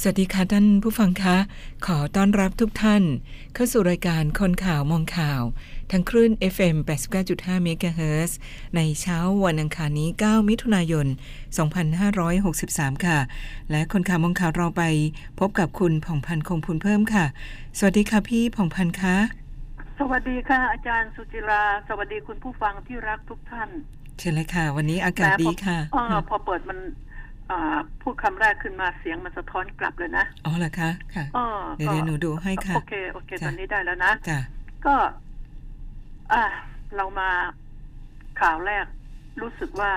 สวัสดีค่ะท่านผู้ฟังคะขอต้อนรับทุกท่านเข้าสู่รายการคนข่าวมองข่าวทางคลื่น FM 89.5 เมกะเฮิรตซ์ในเช้าวันอังคารนี้9มิถุนายน2563ค่ะและคนข่าวมองข่าวเราไปพบกับคุณผ่องพันธ์คงพูนเพิ่มค่ะสวัสดีค่ะพี่ผ่องพันธ์คะสวัสดีค่ะอาจารย์สุจิราสวัสดีคุณผู้ฟังที่รักทุกท่านเชิญเลยค่ะวันนี้อากาศดีค่ะพอเปิดมันพูดคำแรกขึ้นมาเสียงมันสะท้อนกลับเลยนะอ๋อเหรอคะค่ะเดี๋ยวหนูดูให้ค่ะโอเคตอนนี้ได้แล้วนะก็เรามาข่าวแรกรู้สึกว่า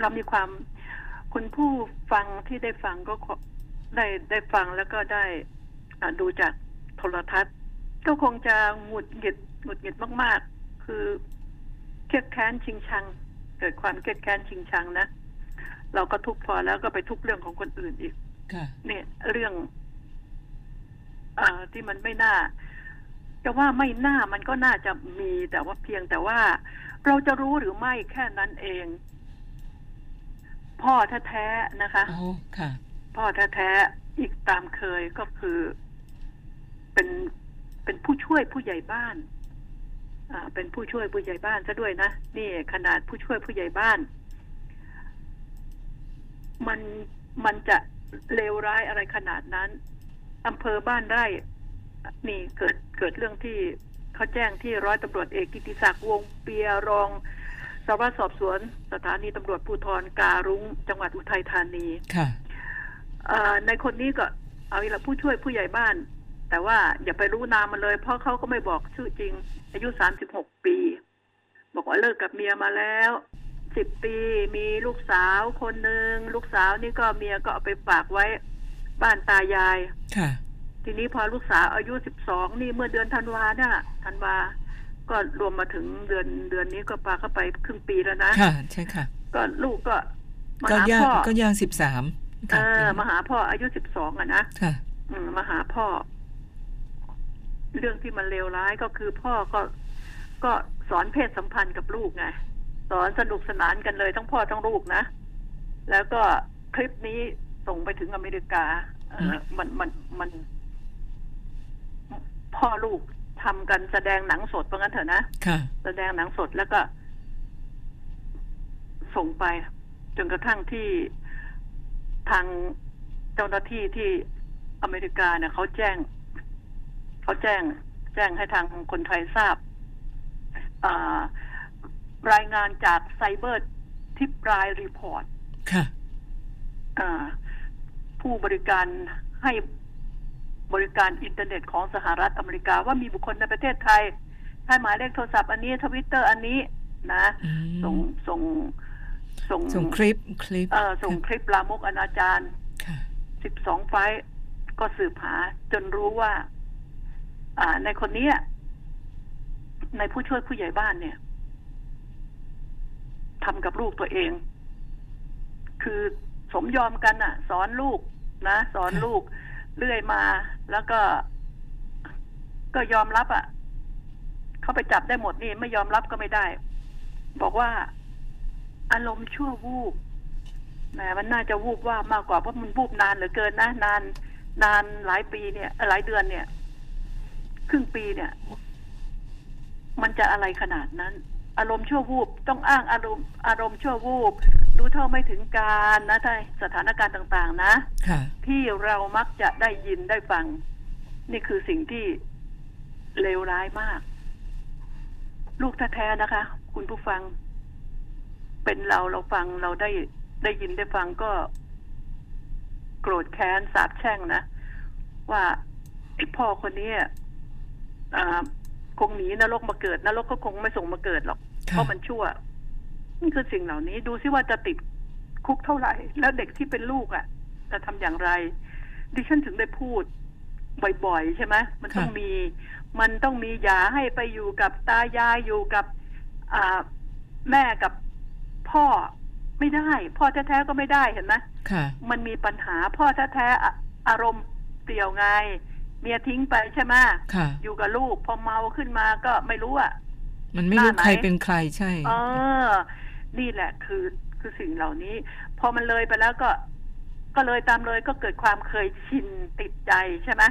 เรามีความคุณผู้ฟังที่ได้ฟังก็ได้ฟังแล้วก็ได้ดูจากโทรทัศน์ก็คงจะหงุดหงิดมากๆคือเครียดแค้นชิงชังเกิดความเครียดแค้นชิงชังนะเราก็ทุกข์พอแล้วก็ไปทุกข์เรื่องของคนอื่นอีกเนี่ยเรื่องที่มันไม่น่าจะว่าไม่น่ามันก็น่าจะมีแต่ว่าเพียงแต่ว่าเราจะรู้หรือไม่แค่นั้นเองพ่อแท้ๆนะคะพ่อแท้ๆอีกตามเคยก็คือเป็นผู้ช่วยผู้ใหญ่บ้านเป็นผู้ช่วยผู้ใหญ่บ้านซะด้วยนะนี่ขนาดผู้ช่วยผู้ใหญ่บ้านมันจะเลวร้ายอะไรขนาดนั้นอำเภอบ้านไร่นี่เกิดเรื่องที่เขาแจ้งที่ร้อยตำรวจเอกกิติศักดิ์วงเปียรองสารวัตรสอบสวนสถานีตำรวจภูธรการุ้งจังหวัดอุทัยธานีค่ะในคนนี้ก็เอาอีกละผู้ช่วยผู้ใหญ่บ้านแต่ว่าอย่าไปรู้นามมันเลยเพราะเขาก็ไม่บอกชื่อจริงอายุ36ปีบอกว่าเลิกกับเมียมาแล้ว10ปีมีลูกสาวคนหนึ่งลูกสาวนี่ก็เมียก็เอาไปฝากไว้บ้านตายายค่ะทีนี้พอลูกสาวอายุ12นี่เมื่อเดือนธันวาก็รวมมาถึงเดือนนี้ก็ปาเข้าไปครึ่งปีแล้วนะค่ะใช่ค่ะก็ลูกก็มาหาพ่อก็ย่าง13ค่ะมาหาพ่ออายุ12อ่ะนะค่ะมาหาพ่อเรื่องที่มันเลวร้ายก็คือพ่อก็สอนเพศสัมพันธ์กับลูกไงสอนสนุกสนานกันเลยทั้งพ่อทั้งลูกนะแล้วก็คลิปนี้ส่งไปถึงอเมริกามันพ่อลูกทำกันแสดงหนังสดว่างั้นเถอะนะแสดงหนังสดแล้วก็ส่งไปจนกระทั่งที่ทางเจ้าหน้าที่ที่อเมริกาเนี่ยเขาแจ้งให้ทางคนไทยทราบรายงานจากไซเบอร์ทิปรายรีพอร์ตค่ะผู้บริการให้บริการอินเทอร์เน็ตของสหรัฐอเมริกาว่ามีบุคคลในประเทศไทยใช้หมายเลขโทรศัพท์อันนี้ทวิตเตอร์อันนี้นะส่งคลิปส่งคลิปลามกอนาจารค่ะ12ไฟล์ก็สืบหาจนรู้ว่าในคนนี้ในผู้ช่วยผู้ใหญ่บ้านเนี่ยทำกับลูกตัวเองคือสมยอมกันอ่ะสอนลูกนะสอนลูกเรื่อยมาแล้วก็ยอมรับอ่ะเขาไปจับได้หมดนี่ไม่ยอมรับก็ไม่ได้บอกว่าอารมณ์ชั่ววูบนะมันน่าจะวูบว่ามากกว่าเพราะมันวูบนานเหลือเกินนะนานหลายปีเนี่ยหลายเดือนเนี่ยครึ่งปีเนี่ยมันจะอะไรขนาดนั้นอารมณ์ชั่ววูบต้องอ้างอารมณ์ชั่ววูบรู้เท่าไม่ถึงการนะในสถานการณ์ต่างๆนะที่เรามักจะได้ยินได้ฟังนี่คือสิ่งที่เลวร้ายมากลูกแท้ๆนะคะคุณผู้ฟังเป็นเราฟังเราได้ยินได้ฟังก็โกรธแค้นสาปแช่งนะว่าไอ้พ่อคนนี้คงหนีนรกมาเกิดนรกก็คงไม่ส่งมาเกิดหรอกเพราะมันชั่วนี่คือสิ่งเหล่านี้ดูซิว่าจะติดคุกเท่าไหร่แล้วเด็กที่เป็นลูกอ่ะจะทำอย่างไรดิฉันถึงได้พูดบ่อยๆใช่ไหมมันต้องมีอย่าให้ไปอยู่กับตายายอยู่กับแม่กับพ่อไม่ได้พ่อแท้ๆก็ไม่ได้เห็นไหมมันมีปัญหาพ่อแท้ๆอารมณ์เปลี่ยวไงเมียทิ้งไปใช่ไหมอยู่กับลูกพอเมาขึ้นมาก็ไม่รู้อ่ะมันไม่รู้ใครเป็นใครใช่นี่แหละคือสิ่งเหล่านี้พอมันเลยไปแล้วก็ ก็เลยตามเลยก็เกิดความเคยชินติดใจใช่ไหม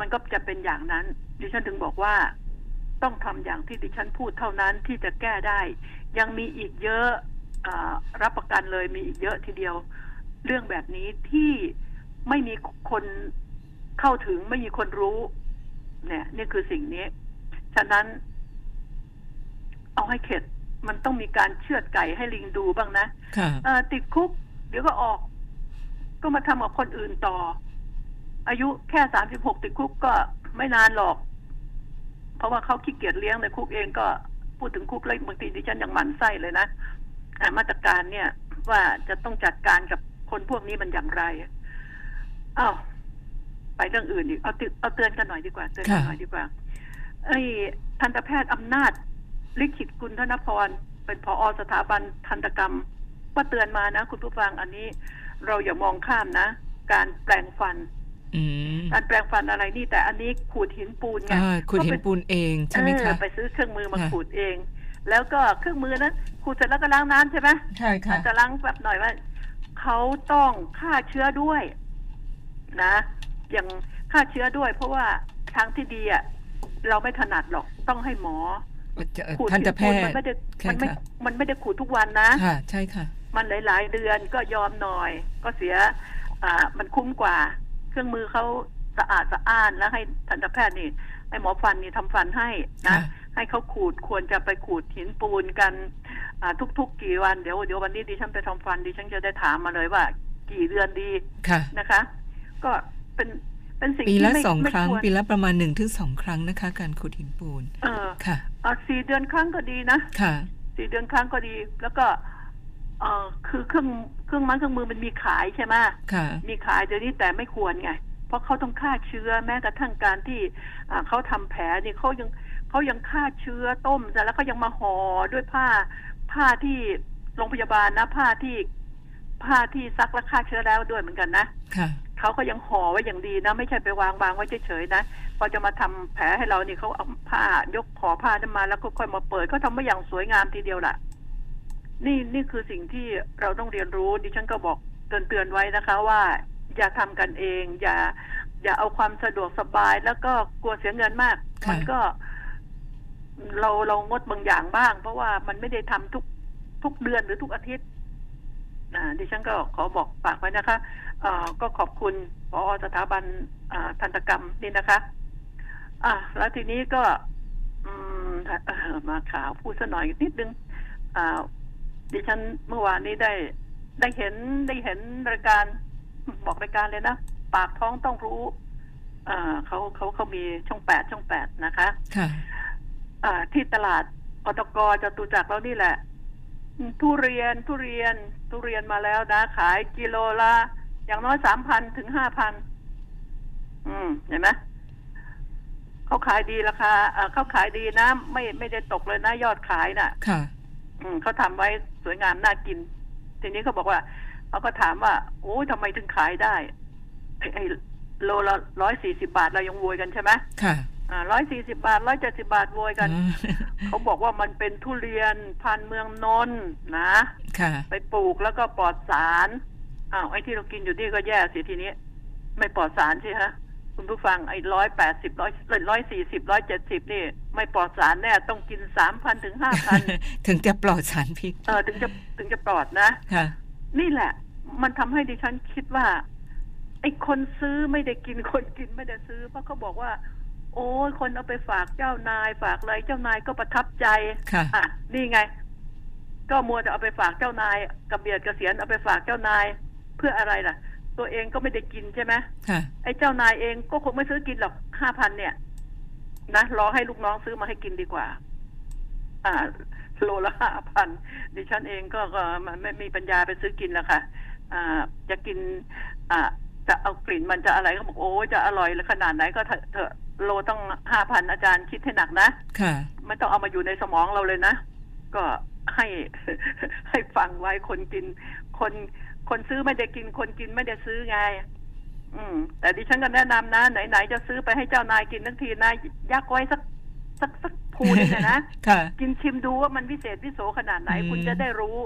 มันก็จะเป็นอย่างนั้นดิฉันถึงบอกว่าต้องทำอย่างที่ดิฉันพูดเท่านั้นที่จะแก้ได้ยังมีอีกเยอะรับประกันเลยมีอีกเยอะทีเดียวเรื่องแบบนี้ที่ไม่มีคนเข้าถึงไม่มีคนรู้เนี่ยนี่คือสิ่งนี้ฉะนั้นเอาให้เข็ดมันต้องมีการเชือดไก่ให้ลิงดูบ้างนะติดคุกเดี๋ยวก็ออกก็มาทำกับคนอื่นต่ออายุแค่36ติดคุกก็ไม่นานหรอกเพราะว่าเขาขี้เกียจเลี้ยงในคุกเองก็พูดถึงคุกเลยบางทีดิฉันยังหมั่นไส้เลยนะมาตรการเนี่ยว่าจะต้องจัดการกับคนพวกนี้มันอย่างไรอ้าวไปเรื่องอื่นอีกเอาเตือนกันหน่อยดีกว่าเตือนกันหน่อยดีกว่าไอ้ทันตแพทย์อำนาจลิขิตกุลธนพรเป็นผอ.สถาบันทันตกรรมก็เตือนมานะคุณผู้ฟังอันนี้เราอย่ามองข้ามนะการแปลงฟันการแปลงฟันอะไรนี่แต่อันนี้ขูดหินปูนไงขูดหินปูนเองใช่ไหมคะไปซื้อเครื่องมือมาขูดเองแล้วก็เครื่องมือนั้นขูดเสร็จแล้วก็ล้างน้ำใช่ไหมใช่ค่ะจะล้างแบบหน่อยว่าเขาต้องฆ่าเชื้อด้วยนะอย่างฆ่าเชื้อด้วยเพราะว่าทางที่ดีอ่ะเราไม่ถนัดหรอกต้องให้หมอขูดหินปูนมันไม่ได้ขูดทุกวันนะใช่ค่ะมันหลายๆเดือนก็ยอมหน่อยก็เสียมันคุ้มกว่าเครื่องมือเขาสะอาดสะอ้านแล้วให้ทันตแพทย์นี่ให้หมอฟันนี่ทำฟันให้นะให้เขาขูดควรจะไปขูดหินปูนกันทุกๆกี่วันเดี๋ยววันนี้ดิฉันไปทำฟันดิฉันจะได้ถามมาเลยว่ากี่เดือนดีนะคะก็เป็นสิ่งที่ไม่ควรปีละประมาณ 1-2 ครั้งนะคะการขูดหินปูนค่ะ4 เดือนครั้งก็ดีนะค่ะ4 เดือนครั้งก็ดีแล้วก็คือเครื่องไม้เครื่องมือมันมีขายใช่ไหมมีขายเดี๋ยวนี้แต่ไม่ควรไงเพราะเขาต้องฆ่าเชื้อแม้กระทั่งการที่เขาทำแผลนี่เขายังฆ่าเชื้อต้มแล้วก็ยังมาห่อด้วยผ้าที่โรงพยาบาลนะผ้าที่ซักและฆ่าเชื้อแล้วด้วยเหมือนกันนะเขาก็ยังห่อไว้อย่างดีนะไม่ใช่ไปวางไว้เฉยๆนะพอจะมาทำแผลให้เรานี่เขาเอาผ้ายกห่อผ้านั้นมาแล้วก็ค่อยมาเปิดเขาทำไว้อย่างสวยงามทีเดียวล่ะนี่คือสิ่งที่เราต้องเรียนรู้ดิฉันก็บอกเตือนไว้นะคะว่าอย่าทำกันเองอย่าเอาความสะดวกสบายแล้วก็กลัวเสียเงินมากมันก็เรางดบางอย่างบ้างเพราะว่ามันไม่ได้ทำทุกเดือนหรือทุกอาทิตย์ดิฉันก็ขอบอกฝากไว้นะคะก็ขอบคุณผอ.สถาบันทันตกรรมนี่นะคะแล้วทีนี้ก็มาข่าวพูดซะหน่อยนิดนึงดิฉันเมื่อวานนี้ได้เห็นรายการบอกรายการเลยนะปากท้องต้องรู้เขามีช่อง 8นะคะที่ตลาดอตกจตุจักรแล้วนี่แหละทุเรียนมาแล้วนะขายกิโลละอย่างน้อย 3,000 ถึง 5,000 เห็นไหมเขาขายดีราคาเขาขายดีนะไม่ได้ตกเลยนะยอดขายน่ะเขาทำไว้สวยงามน่ากินทีนี้เขาบอกว่าเขาก็ถามว่าโอ้ทำไมถึงขายได้ไอ้โลละ140 บาทเรายังโวยกันใช่ไหมค่ะ140 บาท170 บาทโวยกันเขาบอกว่ามันเป็นทุเรียนพันเมืองนนท์นะค่ะไปปลูกแล้วก็ปลอดสารอ้าวไอ้ที่เรากินอยู่นี่ก็แย่สิทีนี้ไม่ปลอดสารใช่ฮะคุณผู้ฟังไอ้180140170นี่ไม่ปลอดสารแน่ต้องกิน 3,000 ถึง 5,000 ถึงจะปลอดสารพิษถึงจะปลอดนะค่ะนี่แหละมันทำให้ดิฉันคิดว่าไอ้คนซื้อไม่ได้กินคนกินไม่ได้ซื้อเพราะเขาบอกว่าโอ้ยคนเอาไปฝากเจ้านายฝากอะไรเจ้านายก็ประทับใจค่ะนี่ไงก็มัวจะเอาไปฝากเจ้านายกระเบียดกระเสียนเอาไปฝากเจ้านายเพื่ออะไรล่ะตัวเองก็ไม่ได้กินใช่ไหมไอ้เจ้านายเองก็คงไม่ซื้อกินหรอก 5,000 เนี่ยนะรอให้ลูกน้องซื้อมาให้กินดีกว่าโลละ 5,000 ดิฉันเองก็ไม่มีปัญญาไปซื้อกินแล้วค่ะจะกินจะเอากลิ่นมันจะอะไรก็บอกโอ้จะอร่อยขนาดไหนก็เถอะโลต้อง 5,000 อาจารย์คิดให้หนักนะค่ะไม่ต้องเอามาอยู่ในสมองเราเลยนะก็ให้ฟังไว้คนกินคนซื้อไม่ได้กินคนกินไม่ได้ซื้อไงแต่ดิฉันก็แนะนำนะไหนๆจะซื้อไปให้เจ้านายกินทั้งทีนายยักไว้สักพูนเลยนะกินชิมดูว่ามันวิเศษวิโสขนาดไหนคุณจะได้รู้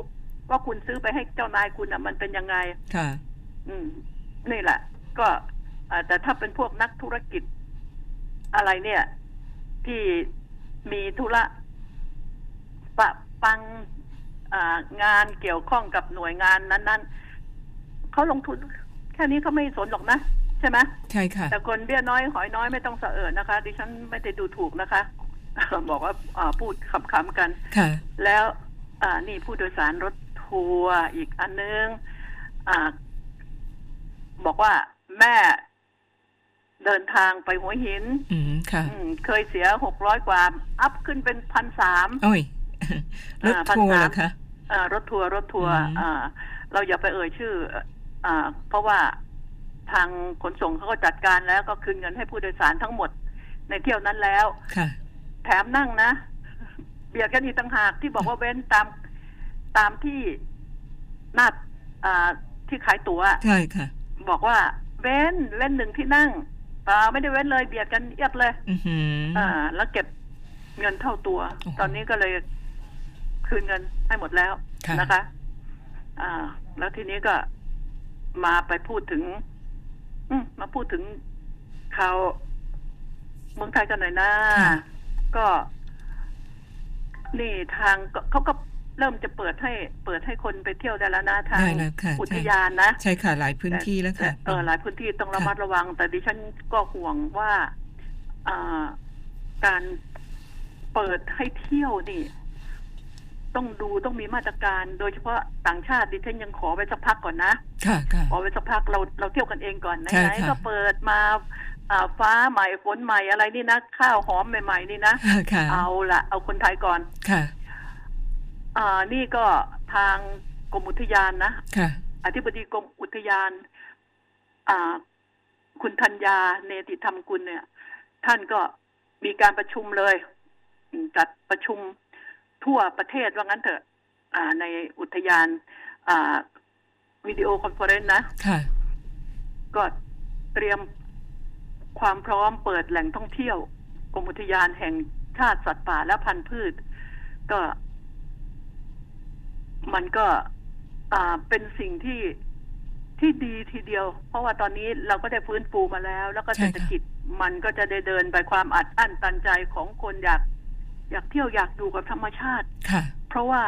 ว่าคุณซื้อไปให้เจ้านายคุณอ่ะมันเป็นยังไง นี่แหละก็แต่ถ้าเป็นพวกนักธุรกิจอะไรเนี่ยที่มีธุระปะปังงานเกี่ยวข้องกับหน่วยงานนั้นๆเขาลงทุนแค่นี้เขาไม่สนหรอกนะใช่ไหมใช่ค่ะแต่คนเบี้ยน้อยหอยน้อยไม่ต้องเสอะนะคะดิฉันไม่ได้ดูถูกนะคะบอกว่าพูดขำๆกันแล้วนี่ผู้โดยสารรถทัวร์อีกอันนึงบอกว่าแม่เดินทางไปหัวหินเคยเสีย600 กว่าอัพขึ้นเป็น1,300โอ้ยรถทัวร์เหรอคะรถทัวร์เราอย่าไปเอ่ยชื่อเพราะว่าทางขนส่งเขาก็จัดการแล้วก็คืนเงินให้ผู้โดยสารทั้งหมดในเที่ยวนั้นแล้วแถมนั่งนะเบียดกันอีกต่างหากที่บอกว่าเว้นตามที่หน้าที่ขายตั๋วใช่ค่ะบอกว่าเว้นเล่นหนึ่งที่นั่งเปล่าไม่ได้เว้นเลยเบียดกันเอียดเลยแล้วเก็บเงินเท่าตัวตอนนี้ก็เลยคืนเงินให้หมดแล้วนะคะแล้วทีนี้ก็มาพูดถึงข่าวเมืองไทยกันหน่อยนะก็นี่ทางเขาก็เริ่มจะเปิดให้คนไปเที่ยวได้แล้วนะทางอุทยานนะใช่ค่ะหลายพื้นที่แล้วค่ะหลายพื้นที่ต้องระมัดระวังแต่ดิฉันก็ห่วงว่าการเปิดให้เที่ยวนี่ต้องมีมาตรการโดยเฉพาะต่างชาติดิฉันยังขอไปสักพักก่อนนะขอไปสักพักเราเที่ยวกันเองก่อนไหนๆก็เปิดมาฟ้าใหม่ฝนใหม่อะไรนี่นะข้าวหอมใหม่ๆนี่นะเอาละเอาคนไทยก่อนนี่ก็ทางกรมอุทยานนะอธิบดีกรมอุทยานคุณธัญญาเนติธรรมกุลเนี่ยท่านก็มีการประชุมเลยจัดประชุมทั่วประเทศว่างั้นเถอะในอุทยานวิดีโอคอนเฟอเรนซ์นะก็เตรียมความพร้อมเปิดแหล่งท่องเที่ยวกรมอุทยานแห่งชาติสัตว์ป่าและพันธุ์พืชก็มันก็เป็นสิ่งที่ดีทีเดียวเพราะว่าตอนนี้เราก็ได้ฟื้นฟูมาแล้วแล้วก็เศรษฐกิจมันก็จะได้เดินไปความอัดอั้นตันใจของคนอยากเที่ยวอยากดูกับธรรมชาติเพราะว่า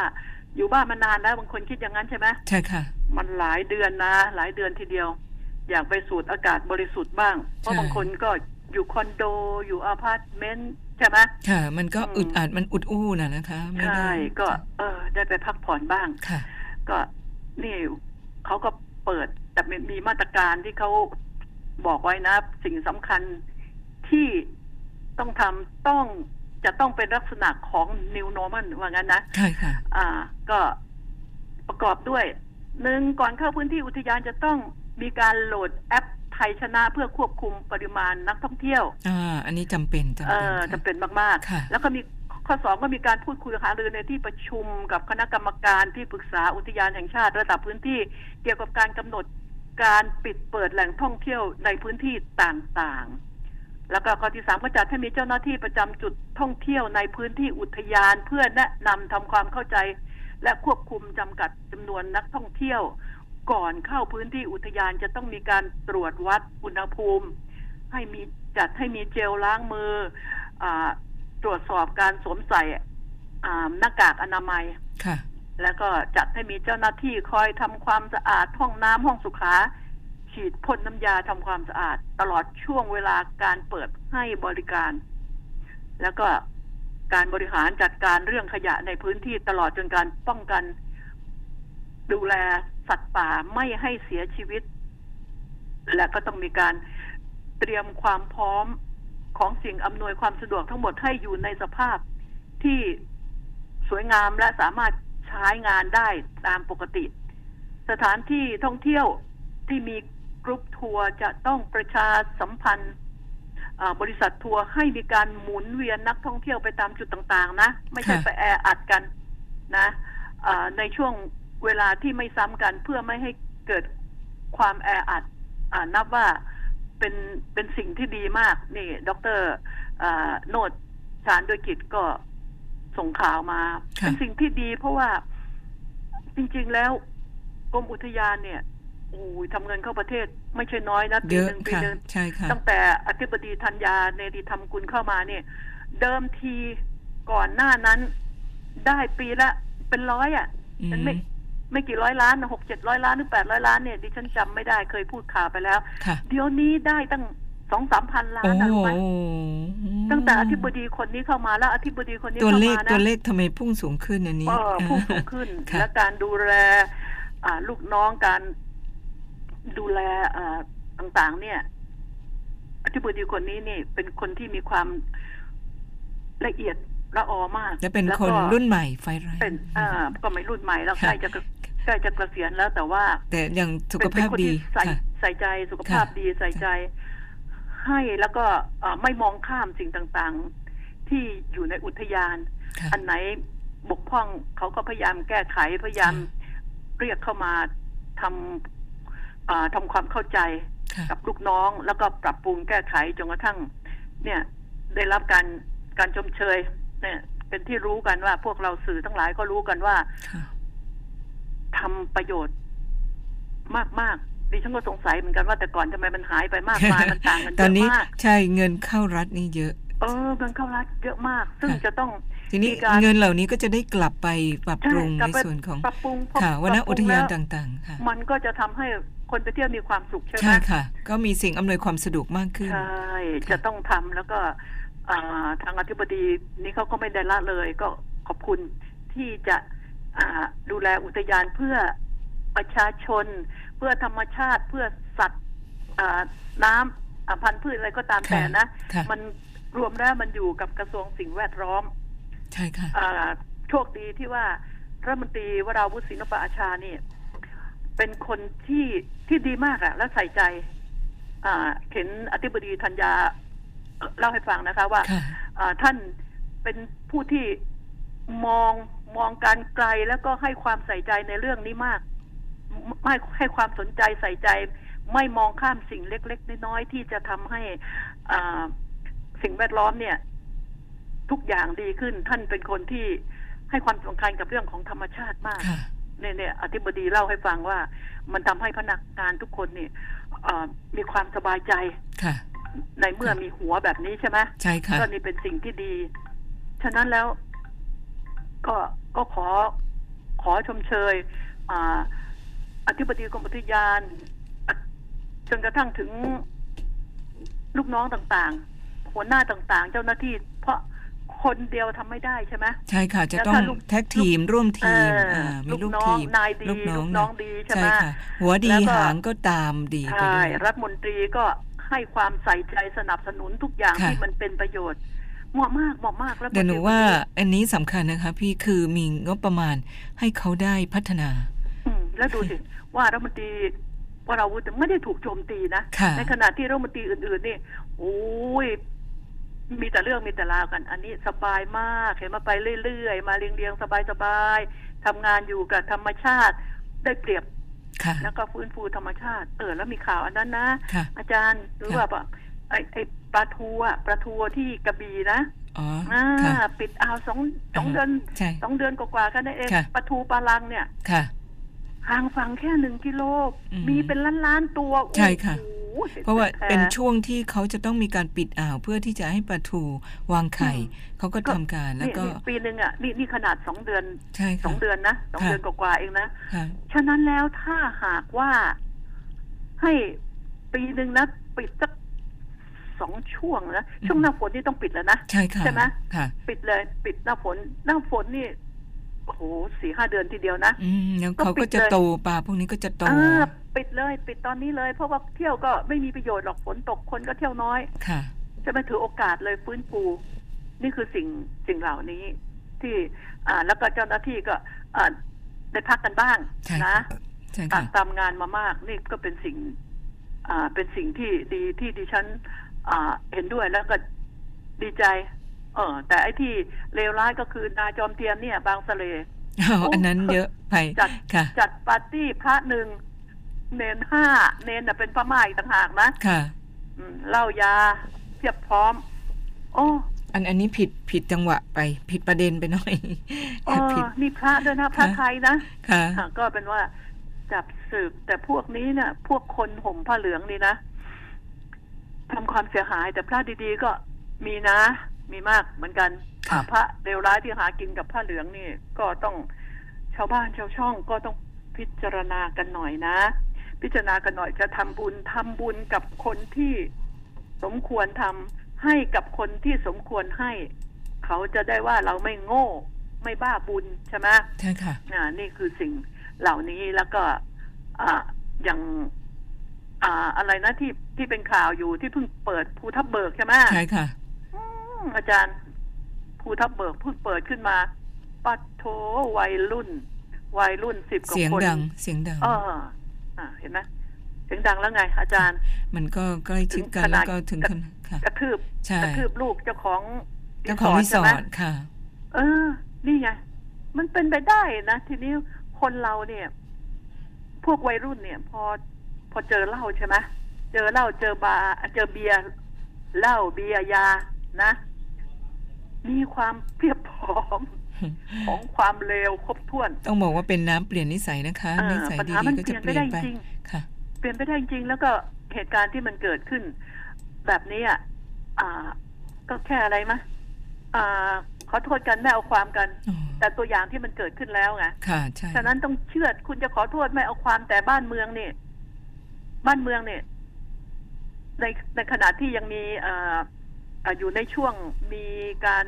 อยู่บ้านมานานแล้วบางคนคิดอย่างนั้นใช่ไหมใช่ค่ะมันหลายเดือนนะหลายเดือนทีเดียวอยากไปสูดอากาศบริสุทธิ์บ้างเพราะบางคนก็อยู่คอนโดอยู่อพาร์ตเมนต์ใช่ไหมค่ะมันก็อึดอัดมันอุดอู้น่ะนะคะใช่ก็ได้ไปพักผ่อนบ้างค่ะก็นี่เขาก็เปิดแต่มีมาตรการที่เขาบอกไว้นะสิ่งสำคัญที่ต้องทำจะต้องเป็นลักษณะของ New Normal ว่างั้นนะใช่ค่ะก็ประกอบด้วยหนึ่งก่อนเข้าพื้นที่อุทยานจะต้องมีการโหลดแอปไทยชนะเพื่อควบคุมปริมาณนักท่องเที่ยวอันนี้จำเป็นมากๆแล้วก็มีข้อสองก็มีการพูดคุยหารือในที่ประชุมกับคณะกรรมการที่ปรึกษาอุทยานแห่งชาติระดับพื้นที่เกี่ยวกับการกำหนดการปิดเปิดแหล่งท่องเที่ยวในพื้นที่ต่างๆแล้วก็ข้อที่สามก็จัดให้มีเจ้าหน้าที่ประจำจุดท่องเที่ยวในพื้นที่อุทยานเพื่อแนะนำทำความเข้าใจและควบคุมจำกัดจำนวนนักท่องเที่ยวก่อนเข้าพื้นที่อุทยานจะต้องมีการตรวจวัดอุณหภูมิจัดให้มีเจลล้างมือตรวจสอบการสวมใส่หน้ากากอนามัยแล้วก็จัดให้มีเจ้าหน้าที่คอยทำความสะอาดห้องน้ำห้องสุขาฉีดพ่นน้ำยาทำความสะอาดตลอดช่วงเวลาการเปิดให้บริการแล้วก็การบริหารจัดการเรื่องขยะในพื้นที่ตลอดจนการป้องกันดูแลสัตว์ป่าไม่ให้เสียชีวิตและก็ต้องมีการเตรียมความพร้อมของสิ่งอำนวยความสะดวกทั้งหมดให้อยู่ในสภาพที่สวยงามและสามารถใช้งานได้ตามปกติสถานที่ท่องเที่ยวที่มีกรุ๊ปทัวร์จะต้องประชาสัมพันธ์บริษัททัวร์ให้มีการหมุนเวียนนักท่องเที่ยวไปตามจุดต่างๆนะไม่ใช่ไปแออัดกันนะในช่วงเวลาที่ไม่ซ้ำกันเพื่อไม่ให้เกิดความแออัดนับว่าเป็นสิ่งที่ดีมากนี่ดร.โนชฌานด้วยกิจก็ส่งข่าวมาเป็นสิ่งที่ดีเพราะว่าจริงๆแล้วกรมอุทยานเนี่ย โอ้ยทำเงินเข้าประเทศไม่ใช่น้อยนะปีหนึ่งใช่ค่ะตั้งแต่อธิบดีธัญญาเนติธรรมกุลเข้ามาเนี่ยเดิมทีก่อนหน้านั้นได้ปีละเป็นร้อยอ่ะมันไม่กี่ร้อยล้านนะ600-700 ล้านหรือ800 ล้านเนี่ยดิฉันจำไม่ได้เคยพูดข่าวไปแล้วเดี๋ยวนี้ได้ตั้ง 2-3 พันล้านนะรู้ไหมตั้งแต่อธิบดีคนนี้เข้ามาแล้วอธิบดีคนนี้เข้ามานะตัวเลขทำไมพุ่งสูงขึ้นอันนี้พุ่งสูงขึ้นและการดูแลลูกน้องการดูแลต่างๆเนี่ยอธิบดีคนนี้นี่เป็นคนที่มีความละเอียดละออมากจะเป็นคนรุ่นใหม่ไฟแรงเป็นก็ไม่รุ่นใหม่แล้วใกล้จะเกษียณแล้วแต่ว่าแต่ยังสุขภาพดีใส่ใจสุขภาพดีใส่ใจให้แล้วก็ไม่มองข้ามสิ่งต่างๆที่อยู่ในอุทยานอันไหนบกพร่องเขาก็พยายามแก้ไขพยายามเรียกเข้ามาทำความเข้าใจกับลูกน้องแล้วก็ปรับปรุงแก้ไขจนกระทั่งเนี่ยได้รับการชมเชยเนี่ยเป็นที่รู้กันว่าพวกเราสื่อทั้งหลายก็รู้กันว่าทำประโยชน์มากๆดิฉันก็สงสัยเหมือนกันว่าแต่ก่อนทำไมมันหายไปมากมายมันต่างกันเยอะมากตอนนี้ใช่เงินเข้ารัฐนี่เยอะเงินเข้ารัฐเยอะมากซึ่งจะต้องทีนี้เงินเหล่านี้ก็จะได้กลับไปปรับปรุงในส่วนของวนอุทยานต่างๆค่ะมันก็จะทำให้คนไปเที่ยวมีความสุขใช่ไหมใช่ค่ะก็มีสิ่งอำนวยความสะดวกมากขึ้นใช่จะต้องทำแล้วก็ทางอธิบดีนี่เขาก็ไม่ได้ละเลยก็ขอบคุณที่จะดูแลอุทยานเพื่อประชาชนเพื่อธรรมชาติเพื่อสัตว์น้ำพันธุ์พืชอะไรก็ตามแต่นะมันรวมแล้วมันอยู่กับกระทรวงสิ่งแวดล้อมใช่ค่ะโชคดีที่ว่ารัฐมนตรีวราวุฒิศิลปอาชานี่เป็นคนที่ดีมากอะและใส่ใจเห็นอธิบดีธัญญาเล่าให้ฟังนะคะว่าท่านเป็นผู้ที่มองการไกลแล้วก็ให้ความใส่ใจในเรื่องนี้มากไม่ให้ความสนใจใส่ใจไม่มองข้ามสิ่งเล็กๆน้อยๆที่จะทำให้สิ่งแวดล้อมเนี่ยทุกอย่างดีขึ้นท่านเป็นคนที่ให้ความสำคัญกับเรื่องของธรรมชาติมากเนี่ยอธิบดีเล่าให้ฟังว่ามันทำให้พนักงานทุกคนเนี่ยมีความสบายใจในเมื่อมีหัวแบบนี้ใช่ไหมใช่ค่ะก็นี่เป็นสิ่งที่ดีฉะนั้นแล้วก็ขอชมเชยอธิบดีกรมอุทยานจนกระทั่งถึงลูกน้องต่างๆหัวหน้าต่างๆเจ้าหน้าที่เพราะคนเดียวทำไม่ได้ใช่ไหมใช่ค่ะจะต้องแท็กทีมร่วมทีมมีลูกน้องนายดีลูกน้องดีใช่ไหมหัวดีหางก็ตามดีใช่รัฐมนตรีก็ให้ความใส่ใจสนับสนุนทุกอย่างที่มันเป็นประโยชน์เหมาะมากแล้วแต่หนูว่าอันนี้สำคัญนะคะพี่คือมีงบประมาณให้เขาได้พัฒนาแล้วดูสิว่ารัฐมนตรีวราวุฒิไม่ได้ถูกโจมตีนะในขณะที่รัฐมนตรีอื่นๆนี่โอ้ยมีแต่เรื่องมีแต่ราวกันอันนี้สบายมากเห็นมาไปเรื่อยๆมาเรียงๆสบายๆทำงานอยู่กับธรรมชาติได้เปรียบแล้วก็ฟื้นฟูธรรมชาติแล้วมีข่าวอันนั้นนะอาจารย์หรือว่าไอ้ปลาทูที่กระบี่นะปิดอ่าวสองเดือนกว่าๆกันได้เองปลาทูปลาลังเนี่ยห่างฝั่งแค่1 กิโลมีเป็นล้านๆตัวใช่ค่ะเพราะว่าเป็นช่วงที่เขาจะต้องมีการปิดอ่าวเพื่อที่จะให้ปลาทูวางไข่เขาก็ทำการแล้วก็ปีนึงอ่ะนี่ขนาด2 เดือนใช่ค่ะ2 เดือนนะ2 เดือนกว่าๆเองนะฉะนั้นแล้วถ้าหากว่าให้ปีนึงนะปิดสัก2 ช่วงนะช่วงหน้าฝนนี่ต้องปิดแล้วนะใช่ค่ะใช่ไหมปิดเลยปิดหน้าฝนนี่โอ้โห 4-5 เดือนทีเดียวนะแล้วเขาก็จะโตปลาพวกนี้ก็จะโตปิดเลยปิดตอนนี้เลยเพราะว่าเที่ยวก็ไม่มีประโยชน์หรอกฝนตกคนก็เที่ยวน้อยจะมาถือโอกาสเลยฟื้นฟูนี่คือสิ่งเหล่านี้ที่แล้วก็เจ้าหน้าที่ก็ได้พักกันบ้างนะตามงานมามากนี่ก็เป็นสิ่งที่ดีที่ดิฉันเห็นด้วยแล้วก็ดีใจแต่ไอ้ที่เลวร้ายก็คือนาจอมเทียนเนี่ยบางสะเลอันนั้นเยอะไปจัดปาร์ตี้พระหนึ่งเนน 5เนนเป็นพระม่าอีกต่างหากนะเหล้ายาเพียบพร้อมอันนี้ผิดจังหวะไปผิดประเด็นไปหน่อยนี่พระด้วยนะพระไทยนะก็เป็นว่า จับสืบแต่พวกนี้เนี่ยพวกคนห่มผ้าเหลืองนี่นะทำความเสียหายแต่พระดีๆก็มีนะมีมากเหมือนกันพระเลวร้ายที่หากินกับผ้าเหลืองนี่ก็ต้องชาวบ้านชาวช่องก็ต้องพิจารณากันหน่อยนะพิจารณากันหน่อยจะทำบุญกับคนที่สมควรทำให้กับคนที่สมควรให้เขาจะได้ว่าเราไม่โง่ไม่บ้าบุญใช่ไหมใช่ค่ะนี่คือสิ่งเหล่านี้แล้วก็อย่างอะไรนะที่เป็นข่าวอยู่ที่เพิ่งเปิดภูทับเบิกใช่ไหมใช่ค่ะอาจารย์ภูทับเบิกเพิ่งเปิดขึ้นมาปัดโถวัยรุ่น10 กว่าคนเสียงดังเห็นไหมเสียงดังแล้วไงอาจารย์มันก็ใกล้ชิดกันแล้วก็ถึงขั้นกระทืบลูกเจ้าของรีสอร์ทค่ะนี่ไงมันเป็นไปได้นะทีนี้คนเราเนี่ยพวกวัยรุ่นเนี่ยพอเจอเหล้าใช่ไหมเจอเหล้าเจอบาร์เจอเบียร์เหล้าเบียร์ยานะมีความเพียบพร้อมของความเลวครบถ้วนต้องบอกว่าเป็นน้ำเปลี่ยนนิสัยนะคะนิสัยดีๆก็จะเปลี่ยนไปค่ะเปลี่ยนไปได้จริงแล้วก็เหตุการณ์ที่มันเกิดขึ้นแบบนี้ก็แค่อะไรมะขอโทษกันไม่เอาความกันแต่ตัวอย่างที่มันเกิดขึ้นแล้วไงค่ะใช่ฉะนั้นต้องเชื่อคุณจะขอโทษไม่เอาความแต่บ้านเมืองนี่ในขณะที่ยังมีอยู่ในช่วงมีการ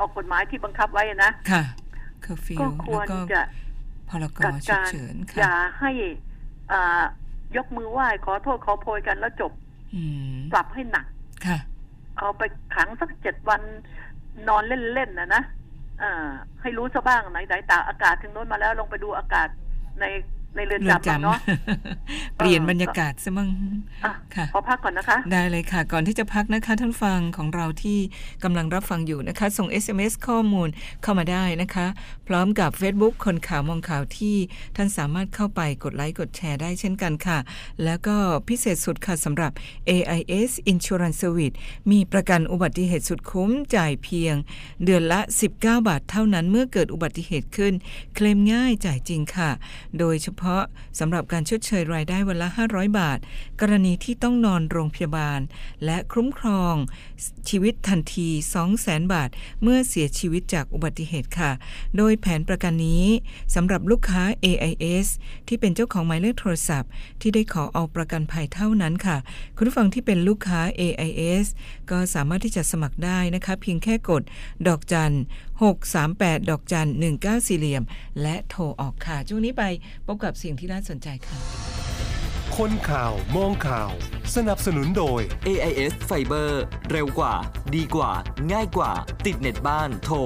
ออกกฎหมายที่บังคับไว้นะค่ะก็ควรจะพรกฉุกเฉินค่ะอย่าให้ยกมือไหว้ขอโทษขอโพยกันแล้วจบปรับให้หนักค่ะเอาไปขังสัก7 วันนอนเล่นๆนะให้รู้ซะบ้างไหนสายตาอากาศถึงโน้นมาแล้วลงไปดูอากาศในเรือนจำเนาะเปลี่ยนบรรยากาศซะมั่งค่ะขอพักก่อนนะคะได้เลยค่ะก่อนที่จะพักนะคะท่านฟังของเราที่กำลังรับฟังอยู่นะคะส่ง SMS ข้อมูลเข้ามาได้นะคะพร้อมกับ Facebook คนข่าวมองข่าวที่ท่านสามารถเข้าไปกดไลค์กดแชร์ได้เช่นกันค่ะแล้วก็พิเศษสุดค่ะสำหรับ AIS Insurance Service มีประกันอุบัติเหตุสุดคุ้มจ่ายเพียงเดือนละ19 บาทเท่านั้นเมื่อเกิดอุบัติเหตุขึ้นเคลมง่ายจ่ายจริงค่ะโดยเฉพาะสำหรับการชดเชยรายได้วันละ500 บาทกรณีที่ต้องนอนโรงพยาบาลและคุ้มครองชีวิตทันที 200,000 บาทเมื่อเสียชีวิตจากอุบัติเหตุค่ะโดยแผนประกันนี้สำหรับลูกค้า AIS ที่เป็นเจ้าของหมายเลขโทรศัพท์ที่ได้ขอเอาประกันภัยเท่านั้นค่ะคุณผู้ฟังที่เป็นลูกค้า AIS ก็สามารถที่จะสมัครได้นะคะเพียงแค่กด$638 $194และโทรออกค่ะช่วงนี้ไปพบกับสิ่งที่น่าสนใจค่ะคนข่าวมองข่าวสนับสนุนโดย AIS Fiber เร็วกว่าดีกว่าง่ายกว่าติดเน็ตบ้านโทร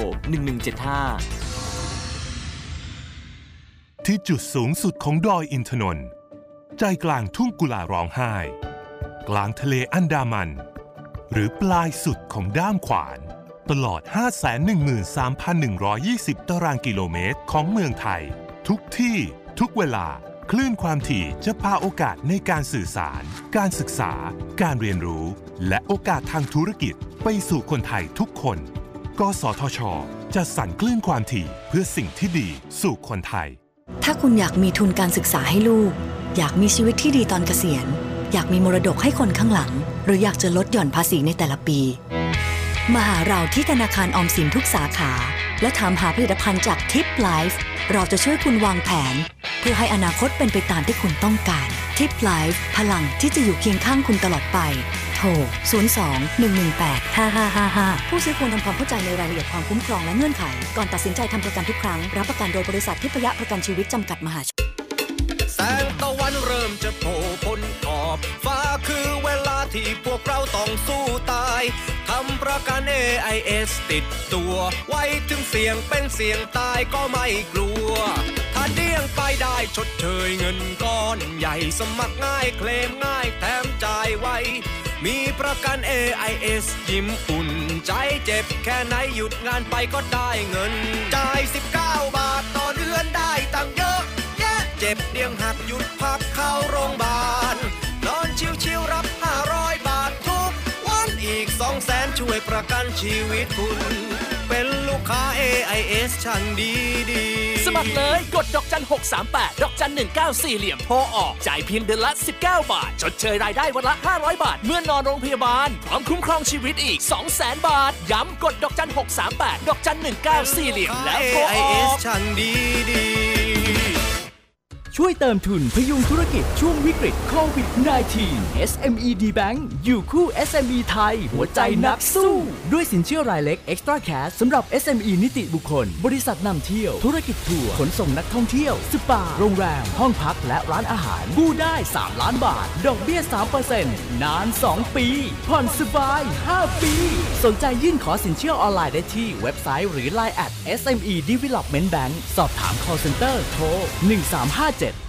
1175ที่จุดสูงสุดของดอยอินทนนท์ใจกลางทุ่งกุลาร้องไห้กลางทะเลอันดามันหรือปลายสุดของด้ามขวานตลอด 513,120 ตารางกิโลเมตรของเมืองไทยทุกที่ทุกเวลาคลื่นความถี่จะพาโอกาสในการสื่อสารการศึกษาการเรียนรู้และโอกาสทางธุรกิจไปสู่คนไทยทุกคนกสทช.จะสรรคลื่นความถี่เพื่อสิ่งที่ดีสู่คนไทยถ้าคุณอยากมีทุนการศึกษาให้ลูกอยากมีชีวิตที่ดีตอนเกษียณอยากมีมรดกให้คนข้างหลังหรืออยากจะลดหย่อนภาษีในแต่ละปีมาหาเราที่ธนาคารออมสินทุกสาขาและถามหาผลิตภัณฑ์จาก Tip Life เราจะช่วยคุณวางแผนเพื่อให้อนาคตเป็นไปตามที่คุณต้องการ Tip Life พลังที่จะอยู่เคียงข้างคุณตลอดไปโทร 02-118-5555 ผู้ซื้อควรทำความเข้าใจในรายละเอียดความคุ้มครองและเงื่อนไขก่อนตัดสินใจทำประกันทุกครั้งรับประกันโดยบริษัททิพยประกันชีวิตจำกัดมหาชนแสงตะวันเริ่มจะโผล่พ้นขอบฟ้าคือเวลาที่พวกเราต้องสู้ตายทำประกัน AIS ติดตัวไว้ถึงเสี่ยงเป็นเสี่ยงตายก็ไม่กลัวถ้าเดี้ยงไปได้ชดเชยเงินก้อนใหญ่สมัครง่ายเคลมง่ายแถมจ่ายไวมีประกัน AIS ยิ้มอุ่นใจเจ็บแค่ไหนหยุดงานไปก็ได้เงินจ่าย19 บาทต่อเดือนได้ตังเยอะเจ็บเดี่ยงหักหยุดพักเข้าโรงพยาบาลนอนชิวๆรับ500 บาททุกวันอีก200,000ช่วยประกันชีวิตคุณ เป็นลูกค้า AIS ชั้นดีๆสมัครเลยกดดอกจัน638ดอกจัน194เหลี่ยมโทรออกจ่ายเพียงเดือนละ19 บาทชดเชยรายได้วันละ500 บาทเมื่อนอนโรงพยาบาลพร้อมคุ้มครองชีวิตอีก 200,000 บาทย้ำกดดอกจัน638ดอกจัน194เหลี่ยมแล้วโทรออกชั้นดีๆช่วยเติมทุนพยุงธุรกิจช่วงวิกฤตโควิด -19 SME D Bank อยู่คู่ SME ไทยหัวใจนักสู้ด้วยสินเชื่อรายเล็ก Extra Cash สำหรับ SME นิติบุคคลบริษัทนำเที่ยวธุรกิจทัวร์ขนส่งนักท่องเที่ยวสปาโรงแรมห้องพักและร้านอาหารกู้ได้ 3 ล้านบาทดอกเบี้ย 3% นาน 2 ปีผ่อนสบาย 5 ปีสนใจยื่นขอสินเชื่อออนไลน์ได้ที่เว็บไซต์หรือ Line @SME Development Bank สอบถาม Call Center โทร 1357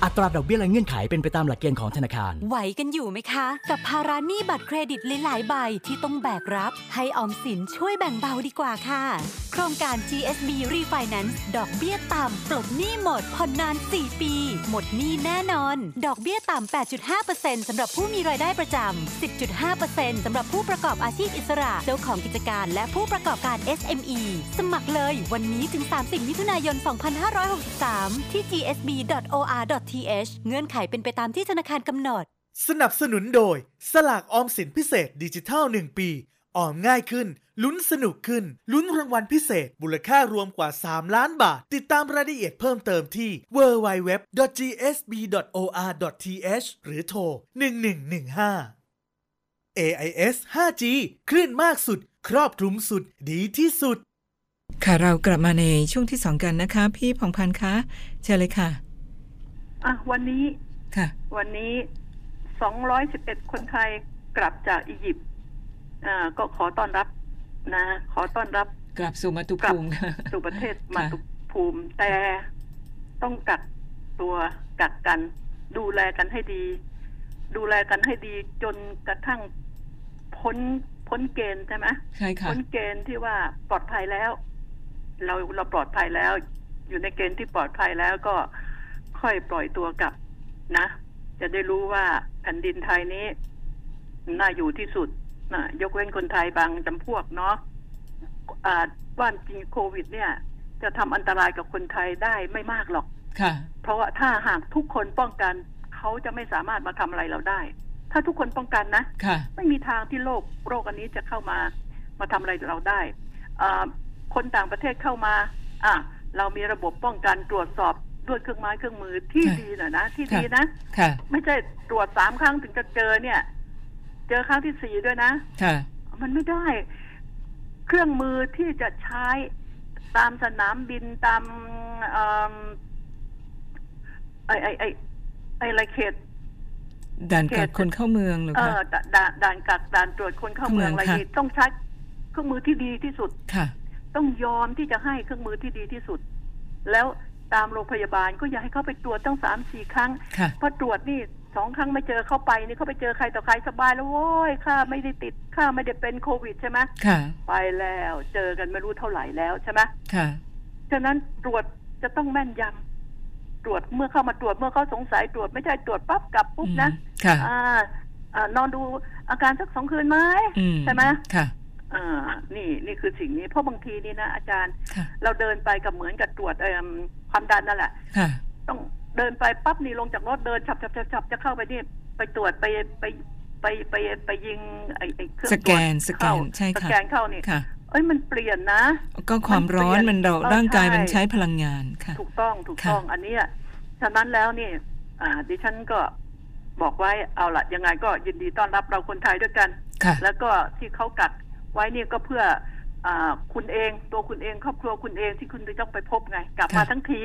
อัตราดอกเบี้ยและเงื่อนไขเป็นไปตามหลักเกณฑ์ของธนาคารไหวกันอยู่ไหมคะกับภาระหนี้บัตรเครดิตหลายๆใบที่ต้องแบกรับให้ออมสินช่วยแบ่งเบาดีกว่าค่ะโครงการ GSB Refinance ดอกเบี้ยต่ำปลดหนี้หมดผ่อนนาน4ปีหมดหนี้แน่นอนดอกเบี้ยต่ำ 8.5% สำหรับผู้มีรายได้ประจำ 10.5% สำหรับผู้ประกอบอาชีพอิสระเจ้าของกิจการและผู้ประกอบการ SME สมัครเลยวันนี้ถึง30 มิถุนายน 2563ที่ gsb.or.th เงื่อนไขเป็นไปตามที่ธนาคารกำหนดสนับสนุนโดยสลากออมสินพิเศษดิจิทัล1ปีออมง่ายขึ้นลุ้นสนุกขึ้นลุ้นรางวัลพิเศษมูลค่ารวมกว่า3 ล้านบาทติดตามรายละเอียดเพิ่มเติมที่ www.gsb.or.th หรือโทร1115 AIS 5G คลื่นมากสุดครอบคลุมสุดดีที่สุดค่ะเรากลับมาในช่วงที่2กันนะคะพี่พงษ์พันธ์คะเชิญเลยค่ะวันนี้211คนไทยกลับจากอียิปต์ก็ขอต้อนรับนะขอต้อนรับกลับสู่มาตุภูมิสู่ประเทศมาตุภูมิแต่ต้องกักตัวกักกันดูแลกันให้ดีดูแลกันให้ดีจนกระทั่งพ้นเกณฑ์ใช่ไหมใช่ค่ะพ้นเกณฑ์ที่ว่าปลอดภัยแล้วเราปลอดภัยแล้วอยู่ในเกณฑ์ที่ปลอดภัยแล้วก็ค่อยปล่อยตัวกลับนะจะได้รู้ว่าแผ่นดินไทยนี้น่าอยู่ที่สุดนะยกเว้นคนไทยบางจำพวกเนาะว่าจริงโควิดเนี่ยจะทำอันตรายกับคนไทยได้ไม่มากหรอกค่ะเพราะว่าถ้าหากทุกคนป้องกันเขาจะไม่สามารถมาทำอะไรเราได้ถ้าทุกคนป้องกันนะค่ะไม่มีทางที่โรคอันนี้จะเข้ามาทำอะไรเราได้คนต่างประเทศเข้ามาเรามีระบบป้องกันตรวจสอบด้วยเครื่องไม้เครื่องมือที่ดีหน่อยนะที่ดีนะไม่ใช่ตรวจ3 ครั้งถึงจะเจอเนี่ยเจอครั้งที่4ด้วยนะมันไม่ได้เครื่องมือที่จะใช้ตามสนามบินตามอะไรเขตด่านกักคนเข้าเมืองหรือคะด่านกักด่านตรวจคนเข้าเมืองอะไรนี่ต้องใช้เครื่องมือที่ดีที่สุดต้องยอมที่จะให้เครื่องมือที่ดีที่สุดแล้วตามโรงพยาบาลก็อยากให้เขาไปตรวจตั้ง 3-4 ครั้งพอตรวจนี่2 ครั้งไม่เจอเข้าไปนี่เขาไปเจอใครต่อใครสบายแล้วโว้ยข้าไม่ได้ติดข้าไม่ได้เป็นโควิดใช่ไหมไปแล้วเจอกันไม่รู้เท่าไหร่แล้วใช่ไหมฉะนั้นตรวจจะต้องแม่นยำตรวจเมื่อเข้ามาตรวจเมื่อเขาสงสัยตรวจไม่ใช่ตรวจปั๊บกลับปุ๊บนะนอนดูอาการสัก2 คืนไหมใช่ไหมนี่คือสิ่งนี้เพราะบางทีนี่นะอาจารย์เราเดินไปกับเหมือนกับตรวจความดันนั่นแหละต้องเดินไปปั๊บนี่ลงจากรถเดินฉับจะเข้าไปนี่ไปตรวจไปยิงไอเครื่องตรวจเข้าใช่ค่ะสแกนเข้านี่เอ้ยมันเปลี่ยนนะก็ความร้อนมันเราร่างกายมันใช้พลังงานค่ะถูกต้องอันนี้ฉะนั้นแล้วนี่ดิฉันก็บอกไว้เอาละยังไงก็ยินดีต้อนรับเราคนไทยด้วยกันแล้วก็ที่เขากัดไว้เนี่ยก็เพื่อคุณเองตัวคุณเองครอบครัวคุณเองที่คุณจะต้องไปพบไงกลับมาทั้งที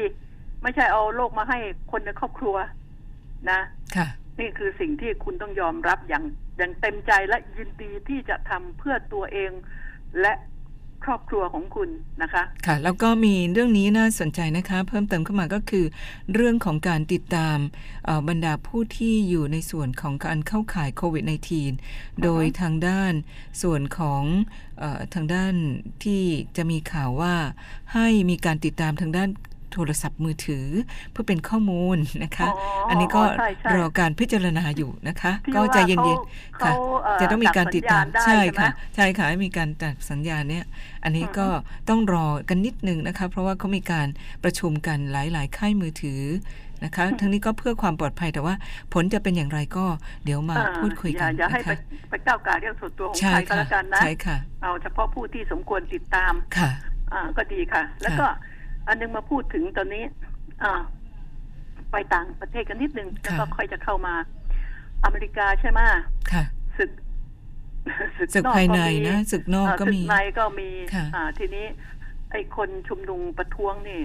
ไม่ใช่เอาโรคมาให้คนในครอบครัวนะนี่คือสิ่งที่คุณต้องยอมรับอย่างเต็มใจและยินดีที่จะทำเพื่อตัวเองและครอบครัวของคุณนะคะค่ะแล้วก็มีเรื่องนี้น่าสนใจนะคะเพิ่มเติมเข้ามาก็คือเรื่องของการติดตามบรรดาผู้ที่อยู่ในส่วนของการเข้าข่ายโควิด -19 โดยทางด้านส่วนของทางด้านที่จะมีข่าวว่าให้มีการติดตามทางด้าน โทรศัพท์มือถือเพื่อเป็นข้อมูลนะคะอันนี้ก็รอการพิจารณาอยู่นะคะก็ใจเย็นๆค่ะจะต้องมีการติดตามใช่ค่ะใช่ค่ะมีการตัดสัญญาเนี่ยอันนี้ก็ต้องรอกันนิดนึงนะคะเพราะว่าเขามีการประชุมกันหลายๆค่ายมือถือนะคะทั้งนี้ก็เพื่อความปลอดภัยแต่ว่าผลจะเป็นอย่างไรก็เดี๋ยวมาพูดคุยกันนะคะอย่าให้ไปก้าวก่ายเรื่องส่วนตัวของใครก็แล้วกันนะเอาเฉพาะผู้ที่สมควรติดตามค่ะก็ดีค่ะแล้วก็อันนึงมาพูดถึงตอนนี้ไปต่างประเทศกันนิดนึงแล้วก็ค่อยจะเข้ามาอเมริกาใช่ไหมค่ะศึกภายในนะศึกนอกก็มีศึกในก็มีทีนี้ไอ้คนชุมนุมประท้วงนี่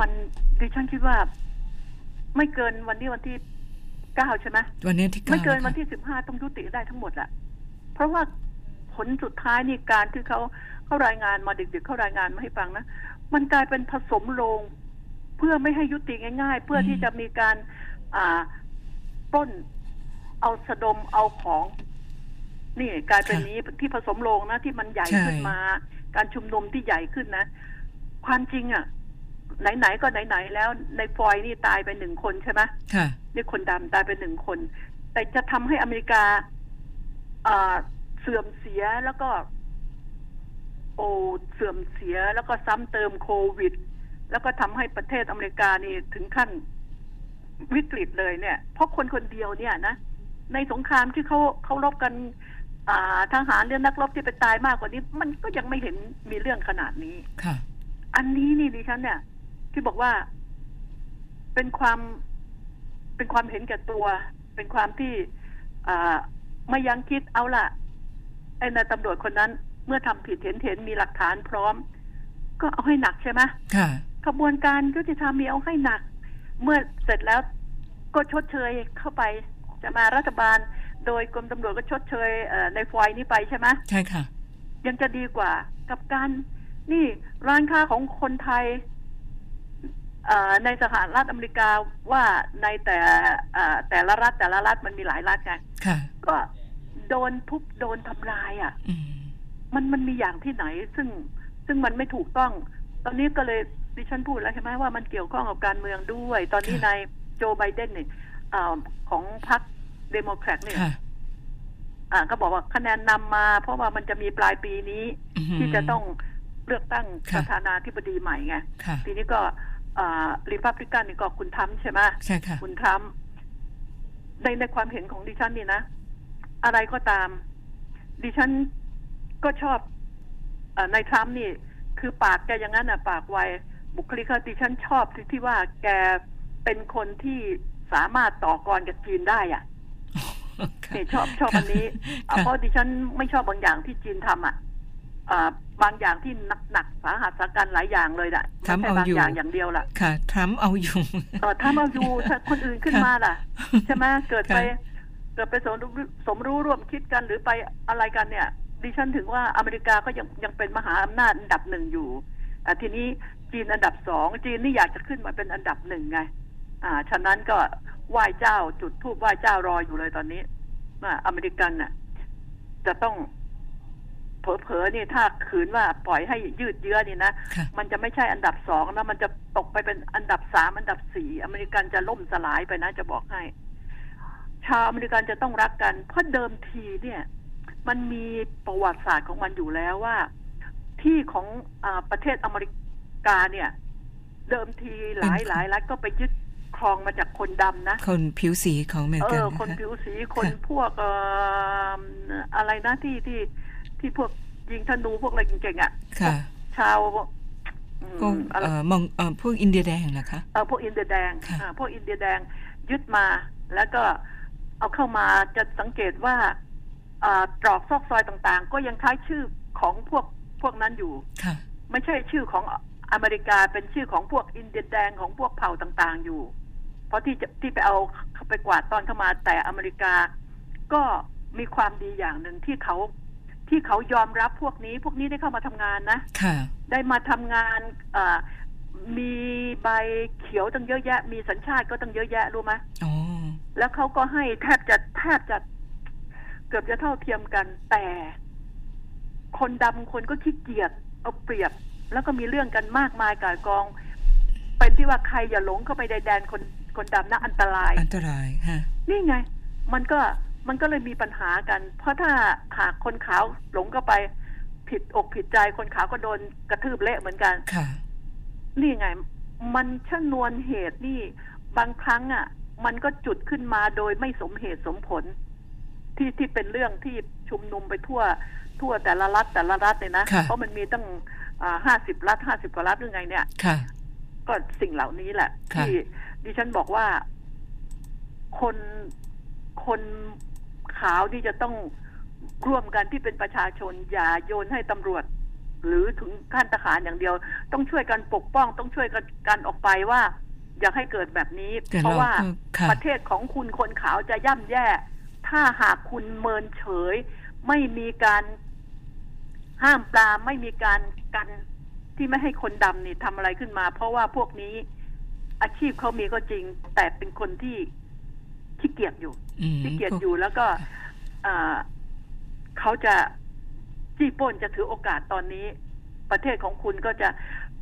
มันดิฉันคิดว่าไม่เกินวันที่9ใช่ไหมวันนี้ที่9ไม่เกินวันที่15ต้องยุติได้ทั้งหมดแหละเพราะว่าผลสุดท้ายนี่การที่เขารายงานมาดึกๆเขารายงานมาให้ฟังนะมันกลายเป็นผสมโรงเพื่อไม่ให้ยุติง่ายๆเพื่อที่จะมีการปล้นเอาสะดมเอาของนี่กลายเป็นนี้ที่ผสมโรงนะที่มันใหญ่ขึ้นมาการชุมนุมที่ใหญ่ขึ้นนะความจริงอ่ะไหนๆก็ไหนๆแล้วในฟลอยด์นี่ตายไป1คนใช่ไหมค่ะนี่คนดำตายไป1คนแต่จะทำให้อเมริกาเสื่อมเสียแล้วก็เสื่อมเสียแล้วก็ซ้ำเติมโควิดแล้วก็ทำให้ประเทศอเมริกานี่ถึงขั้นวิกฤตเลยเนี่ยเพราะคนคนเดียวเนี่ยนะในสงครามที่เขารบกันทหารเรื่องนักรบที่ไปตายมากกว่านี้มันก็ยังไม่เห็นมีเรื่องขนาดนี้ค่ะอันนี้นี่ดิฉันเนี่ยที่บอกว่าเป็นความเห็นแก่ตัวเป็นความที่ไม่ยังคิดเอาล่ะไอ้นายตำรวจคนนั้นเมื่อทำผิดเห็นมีหลักฐานพร้อมก็เอาให้หนักใช่ไหมค่ะกระบวนการยุติธรรมมีเอาให้หนักเมื่อเสร็จแล้วก็ชดเชยเข้าไปจะมารัฐบาลโดยกรมตำรวจก็ชดเชยในฟอยนี้ไปใช่ไหมใช่ค่ะยังจะดีกว่ากับการนี่ร้านค้าของคนไทยในสหรัฐอเมริกาว่าในแต่ละรัฐมันมีหลายรัฐไงก็โดนทุบโดนทำลายอ่ะมันมีอย่างที่ไหนซึ่งมันไม่ถูกต้องตอนนี้ก็เลยดิฉันพูดแล้วใช่ไหมว่ามันเกี่ยวข้องกับการเมืองด้วยตอนนี้นายโจไบเดนเนี่ยของพรรคเดโมแครตเนี่ยก็บอกว่าคะแนนนำมาเพราะว่ามันจะมีปลายปีนี้ที่จะต้องเลือกตั้งประธานาธิบดีใหม่ไงทีนี้ก็รีพับลิกันนี่ก็คุณทรัมป์ใช่ไหมใช่ค่ะคุณทรัมป์ในความเห็นของดิฉันนี่นะอะไรก็ตามดิฉันก็ชอบในทรัมป์นี่คือปากแกอย่างนั้นอ่ะปากไวบุคลิกดิฉันชอบที่ว่าแกเป็นคนที่สามารถต่อกรกับจีนได้อ่ะชอบอันนี้เพราะดิฉันไม่ชอบบางอย่างที่จีนทำอ่ะบางอย่างที่หนักสาหัสสากันหลายอย่างเลยแหละไม่ใช่บางอย่างอย่างเดียวล่ะค่ะทรัมป์เอาอยู่ถ้าเอาอยู่คนอื่นขึ้นมาล่ะใช่ไหมเกิดไปสมรู้ร่วมคิดกันหรือไปอะไรกันเนี่ยดิฉันถึงว่าอเมริกาก็ยังเป็นมหาอำนาจอันดับ1อยู่ทีนี้จีนอันดับ2จีนนี่อยากจะขึ้นมาเป็นอันดับ1ไงฉะนั้นก็ไหว้เจ้าจุดธูปไหว้เจ้ารออยู่เลยตอนนี้อเมริกันน่ะจะต้องเผลอๆนี่ถ้าขืนว่าปล่อยให้ยืดเยื้อนี่นะมันจะไม่ใช่อันดับ2นะมันจะตกไปเป็นอันดับ3อันดับ4อเมริกันจะล่มสลายไปนะจะบอกให้ชาวอเมริกันจะต้องรักกันเพราะเดิมทีเนี่ยมันมีประวัติศาสตร์ของมันอยู่แล้วว่าที่ของประเทศอเมริกาเนี่ยเดิมทีหลายรัฐก็ไปยึดครองมาจากคนดำนะคนผิวสีของอเมริกันคนผิวสีคนพวกอะไรนะที่พวกยิงธนูพวกอะไรเก่งๆอ่ะชาวพวกอินเดียแดงนะคะพวกอินเดียแดงพวกอินเดียแดงยึดมาแล้วก็เอาเข้ามาจะสังเกตว่าตรอกซอกซอยต่างๆก็ยังใช้ชื่อของพวกนั้นอยู่ไม่ใช่ชื่อของอเมริกาเป็นชื่อของพวกอินเดียแดงของพวกเผ่าต่างๆอยู่เพราะที่ไปเอาไปกวาดต้อนเข้ามาแต่อเมริกาก็มีความดีอย่างหนึ่งที่เขายอมรับพวกนี้ได้เข้ามาทำงานนะได้มาทำงานมีใบเขียวตั้งเยอะแยะมีสัญชาติก็ตั้งเยอะแยะรู้ไหมแล้วเขาก็ให้แทบจะเกือบจะเท่าเทียมกันแต่คนดำคนก็ขี้เกียจเอาเปรียบแล้วก็มีเรื่องกันมากมายก่ายกอง เป็นที่ว่าใครอย่าหลงเข้าไปในแดนคนดำนะอันตรายอันตรายฮะนี่ไงมันก็เลยมีปัญหากันเพราะถ้าหากคนขาวหลงเข้าไปผิดอกผิดใจคนขาวก็โดนกระทืบเละเหมือนกันค่ะนี่ไงมันชนวนเหตุนี่บางครั้งอ่ะมันก็จุดขึ้นมาโดยไม่สมเหตุสมผลที่เป็นเรื่องที่ชุมนุมไปทั่วแต่ละรัฐเนี่ยนะเพราะมันมีตั้ง50 รัฐ50 กว่ารัฐยังไงเนี่ยก็สิ่งเหล่านี้แหละที่ดิฉันบอกว่าคนขาวที่จะต้องร่วมกันที่เป็นประชาชนอย่าโยนให้ตำรวจหรือถึงขั้นทหารอย่างเดียวต้องช่วยกันปกป้องต้องช่วยกันออกไปว่าอยากให้เกิดแบบนี้เพราะว่าประเทศของคุณคนขาวจะย่ำแย่ถ้าหากคุณเมินเฉยไม่มีการห้ามปรามไม่มีการกันที่ไม่ให้คนดำนี่ทำอะไรขึ้นมาเพราะว่าพวกนี้อาชีพเขามีก็จริงแต่เป็นคนที่ขี้เกียจอยู่ขี้เกียจอยู่แล้วก็เขาจะจี้ป้นจะถือโอกาสตอนนี้ประเทศของคุณก็จะ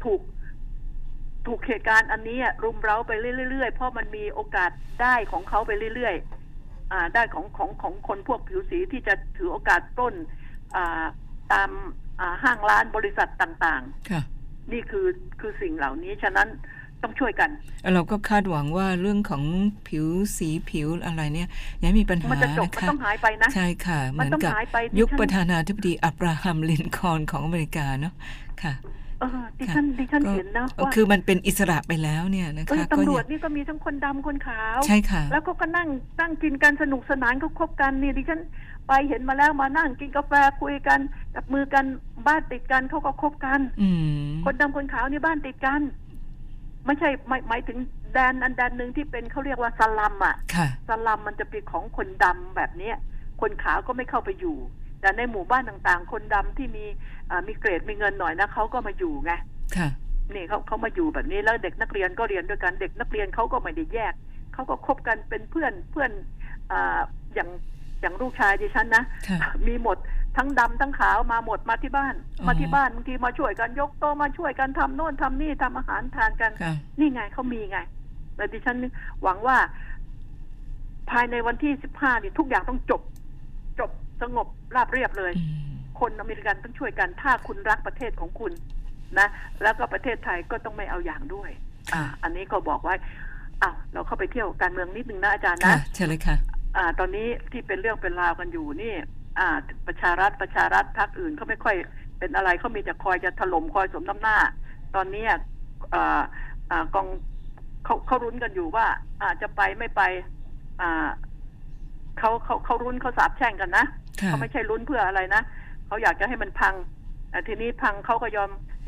ถูกเหตุการณ์อันนี้รุมเร้าไปเรื่อยๆเพราะมันมีโอกาสได้ของเขาไปเรื่อยๆได้ของคนพวกผิวสีที่จะถือโอกาสปล้นตามห้างร้านบริษัทต่างๆนี่คือสิ่งเหล่านี้ฉะนั้นต้องช่วยกันเราก็คาดหวังว่าเรื่องของผิวสีผิวอะไรเนี่ยอย่ามีปัญหามันจะจบมันต้องหายไปนะใช่ค่ะเหมือนกับยุคประธานาธิบดีอับราฮัมลินคอล์นของอเมริกาเนาะค่ะดิฉันเห็นนะว่าคือมันเป็นอิสระไปแล้วเนี่ยนะคะตำรวจนี่ก็มีทั้งคนดำคนขาวใช่ค่ะแล้วก็นั่งกินกันสนุกสนานก็คบกันนี่ดิฉันไปเห็นมาแล้วมานั่งกินกาแฟคุยกันจับมือกันบ้านติดกันเขาก็คบกันคนดำคนขาวนี่บ้านติดกันไม่ใช่หมายถึงแดนอันแดนหนึ่งที่เป็นเขาเรียกว่าสลัมอ่ะสลัมมันจะเป็นของคนดำแบบนี้คนขาวก็ไม่เข้าไปอยู่แต่ในหมู่บ้านต่างๆคนดำที่มีเกรดมีเงินหน่อยนะเขาก็มาอยู่ไงนี่เขามาอยู่แบบนี้แล้วเด็กนักเรียนก็เรียนด้วยกันเด็กนักเรียนเขาก็ไม่ได้แยกเขาก็คบกันเป็นเพื่อนอย่างลูกชายดิฉันนะมีหมดทั้งดำทั้งขาวมาหมดมาที่บ้านบางทีมาช่วยกันยกโต๊ะมาช่วยกันทำโน่นทำนี่ทำอาหารทานกันนี่ไงเขามีไงแต่ดิฉันหวังว่าภายในวันที่15นี่ทุกอย่างต้องจบสงบราบเรียบเลยคนอเมริกันต้องช่วยกันถ้าคุณรักประเทศของคุณนะแล้วก็ประเทศไทยก็ต้องไม่เอาอย่างด้วยอันนี้ก็บอกไว้เราเข้าไปเที่ยวการเมืองนิดนึงนะอาจารย์นะใช่เลยค่ะตอนนี้ที่เป็นเรื่องเป็นราวกันอยู่นี่ประชารัฐพรรคอื่นเขาไม่ค่อยเป็นอะไรเขามีแต่คอยจะถล่มคอยสมน้ำหน้าตอนนี้กองเขารุ้นกันอยู่ว่าจะไปไม่ไปเขารุ้นเขาสาบแช่งกันนะเขาไม่ใช่รุ้นเพื่ออะไรนะเขาอยากจะให้มันพังทีนี้พังเขาก็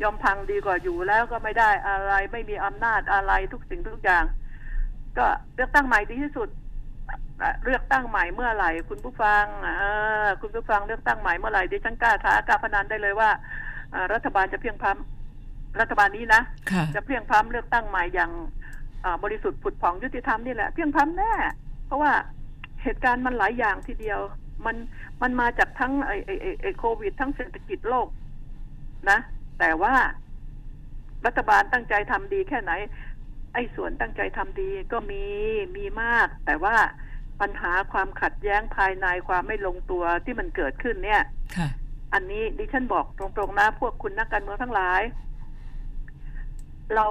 ยอมพังดีกว่าอยู่แล้วก็ไม่ได้อะไรไม่มีอำนาจอะไรทุกสิ่งทุกอย่างก็เลือกตั้งใหม่ดีที่สุดเลือกตั้งใหม่เมื่อไหร่คุณผู้ฟังเลือกตั้งใหม่เมื่อไหร่ดิฉันกล้าท้ากล้าพนันได้เลยว่ารัฐบาลจะเพียงพร้ำรัฐบาลนี้นะจะเพียงพร้ำเลือกตั้งใหม่อย่างบริสุทธิ์ผุดผ่องยุติธรรมนี่แหละเพียงพร้ำแน่เพราะว่าเหตุการณ์มันหลายอย่างทีเดียวมันมาจากทั้งไอ้โควิดทั้งเศรษฐกิจโลกนะแต่ว่ารัฐบาลตั้งใจทำดีแค่ไหนไอ้ส่วนตั้งใจทำดีก็มีมากแต่ว่าปัญหาความขัดแย้งภายในความไม่ลงตัวที่มันเกิดขึ้นเนี่ยอันนี้ดิฉันบอกตรงๆนะพวกคุณนักการเมืองทั้งหลายเรา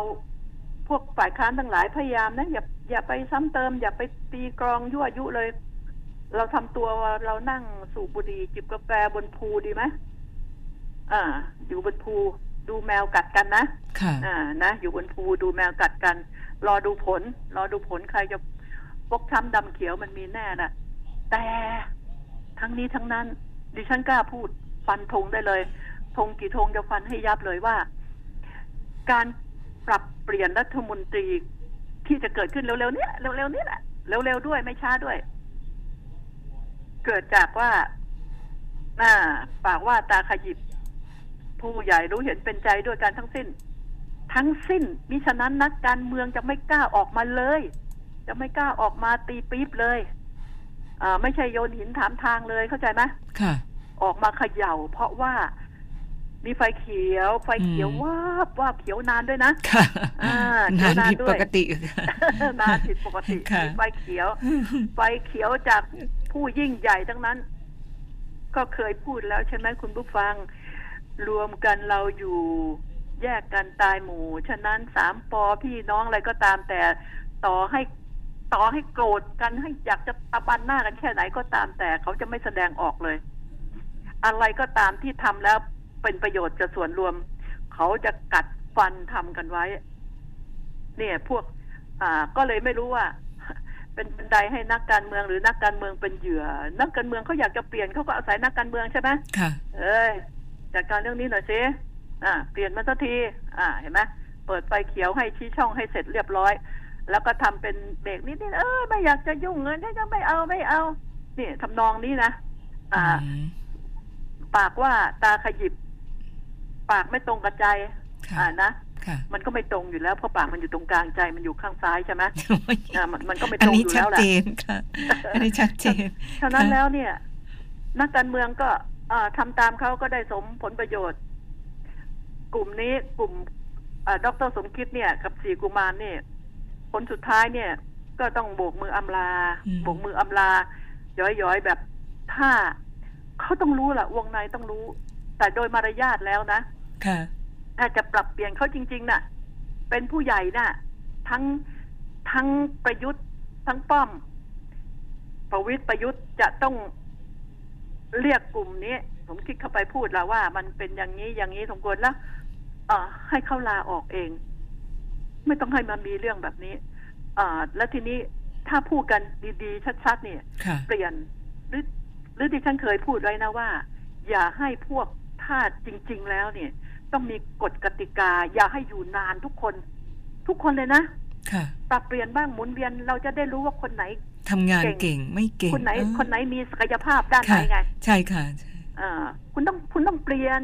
พวกฝ่ายค้านทั้งหลายพยายามนะอย่าไปซ้ำเติมอย่าไปตีกรองยั่วยุเลยเราทำตัวเรานั่งสูบบุหรี่จิบกาแฟบนพูดีไหมอยู่บนพูดูแมวกัดกันนะอยู่บนภูดูแมวกัดกันรอดูผลใครจะฟกช้ำดำเขียวมันมีแน่นะแต่ทั้งนี้ทั้งนั้นดิฉันกล้าพูดฟันธงได้เลยธงกี่ธงจะฟันให้ยับเลยว่าการปรับเปลี่ยนรัฐมนตรีที่จะเกิดขึ้นเร็วๆนี้แหละเร็วๆด้วยไม่ช้าด้วยเกิดจากว่าปากว่าตาขยิบผู้ใหญ่รู้เห็นเป็นใจด้วยกันทั้งสิ้นมิฉะนั้นนักการเมืองจะไม่กล้าออกมาเลยจะไม่กล้าออกมาตีปี๊บเลยไม่ใช่โยนหินถามทางเลยเข้าใจไหมค่ะออกมาเขย่าเพราะว่า มีไฟเขียววาบเขียวนานด้วยนะนานผิดปกติไฟเขียวจากผู้ยิ่งใหญ่ทั้งนั้นก็เคยพูดแล้วใช่ไหมคุณผู้ฟังรวมกันเราอยู่แยกกันตายหมู่ฉะนั้นสามปอพี่น้องอะไรก็ตามแต่ต่อให้โกรธกันให้อยากจะตะบันหน้ากันแค่ไหนก็ตามแต่เขาจะไม่แสดงออกเลยอะไรก็ตามที่ทำแล้วเป็นประโยชน์จะส่วนรวมเขาจะกัดฟันทำกันไว้เนี่ยพวกก็เลยไม่รู้ว่าเป็นบันไดให้นักการเมืองหรือนักการเมืองเป็นเหยื่อนักการเมืองเขาอยากจะเปลี่ยนเขาก็อาศัยนักการเมืองใช่ไหมค่ะเอ้ยจัดการเรื่องนี้หน่อยสิเปลี่ยนมาสักทีเห็นไหมเปิดไฟเขียวให้ชี้ช่องให้เสร็จเรียบร้อยแล้วก็ทำเป็นเบรกนิดๆไม่อยากจะยุ่งเงินจะไม่เอานี่ทำนองนี้นะปากว่าตาขยิบปากไม่ตรงกับใจนะมันก็ไม่ตรงอยู่แล้วเพราะปากมันอยู่ตรงกลางใจมันอยู่ข้างซ้ายใช่ไหมมันก็ไม่ตรงอยู่แล้วแหละอันนี้ชัดเจนเท่านั้นแล้วเนี่ยนักการเมืองก็ทำตามเขาก็ได้สมผลประโยชน์กลุ่มนี้กลุ่มดร.สมคิดเนี่ยกับศรีกุมารเนี่ยผลสุดท้ายเนี่ยก็ต้องโบกมืออำลาย้อยๆแบบถ้าเขาต้องรู้ล่ะวงในต้องรู้แต่โดยมารยาทแล้วนะอาจจะปรับเปลี่ยนเขาจริงๆน่ะเป็นผู้ใหญ่น่ะทั้งประยุทธ์ทั้งป้อมประวิตรประยุทธ์จะต้องเรียกกลุ่มนี้ผมคิดเข้าไปพูดแล้วว่ามันเป็นอย่างนี้อย่างนี้สมควรแล้วให้เขาลาออกเองไม่ต้องให้มันมีเรื่องแบบนี้แล้วทีนี้ถ้าพูดกันดีๆชัดๆเนี่ยเปลี่ยนหรือที่ฉันเคยพูดไว้นะว่าอย่าให้พวกถ้าจริงๆแล้วเนี่ยต้องมีกฎกติกาอย่าให้อยู่นานทุกคนเลยนะปรับเปลี่ยนบ้างหมุนเวียนเราจะได้รู้ว่าคนไหนทำงานเก่งไม่เก่งคนไหนมีศักยภาพด้านไหนไงใช่ค่ะคุณต้องเปลี่ยน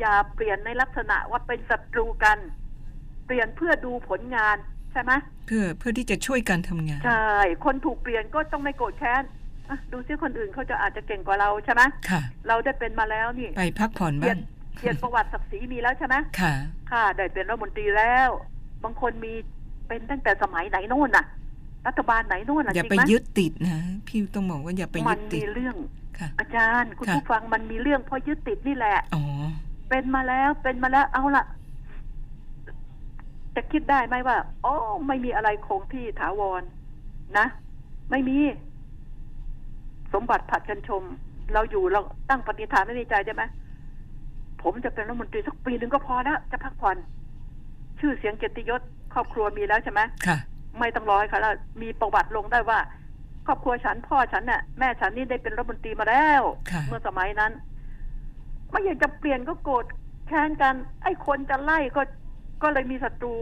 อย่าเปลี่ยนในลักษณะว่าเป็นศัตรูกันเปลี่ยนเพื่อดูผลงานใช่ไหมเพื่อที่จะช่วยกันทำงานใช่คนถูกเปลี่ยนก็ต้องไม่โกรธแค้นดูซิคนอื่นเขาจะอาจจะเก่งกว่าเราใช่ไหมค่ะเราได้เป็นมาแล้วนี่ไปพักผ่อนบ้างเกียรติประวัติศักดิ์ศรีมีแล้วใช่ไหมค่ะได้เป็นรัฐมนตรีแล้วบางคนมีเป็นตั้งแต่สมัยไหนโน่นน่ะรัฐบาลไหนโน่นน่ะอย่าไปยึดติดนะพี่ต้องบอกว่าอย่าไปยึดติดมันมีเรื่องอาจารย์คุณผู้ฟังมันมีเรื่องเพราะยึดติดนี่แหละเป็นมาแล้วเอาละจะคิดได้ไหมว่าอ๋อไม่มีอะไรคงที่ถาวรนะไม่มีสมบัติผัดกันชมเราอยู่เราตั้งปณิธานไม่ในใจใช่ไหมผมจะเป็นรัฐมนตรีสักปีหนึ่งก็พอแล้วจะพักผ่อนชื่อเสียงเกียรติยศครอบครัวมีแล้วใช่ไหมค่ะไม่ต้องรอค่ะแล้วมีประวัติลงได้ว่าครอบครัวฉันพ่อฉันน่ะแม่ฉันนี่ได้เป็นรัฐมนตรีมาแล้วเมื่อสมัยนั้นไม่อยากจะเปลี่ยนก็โกรธแค้นกันไอ้คนจะไล่ก็เลยมีศัตรู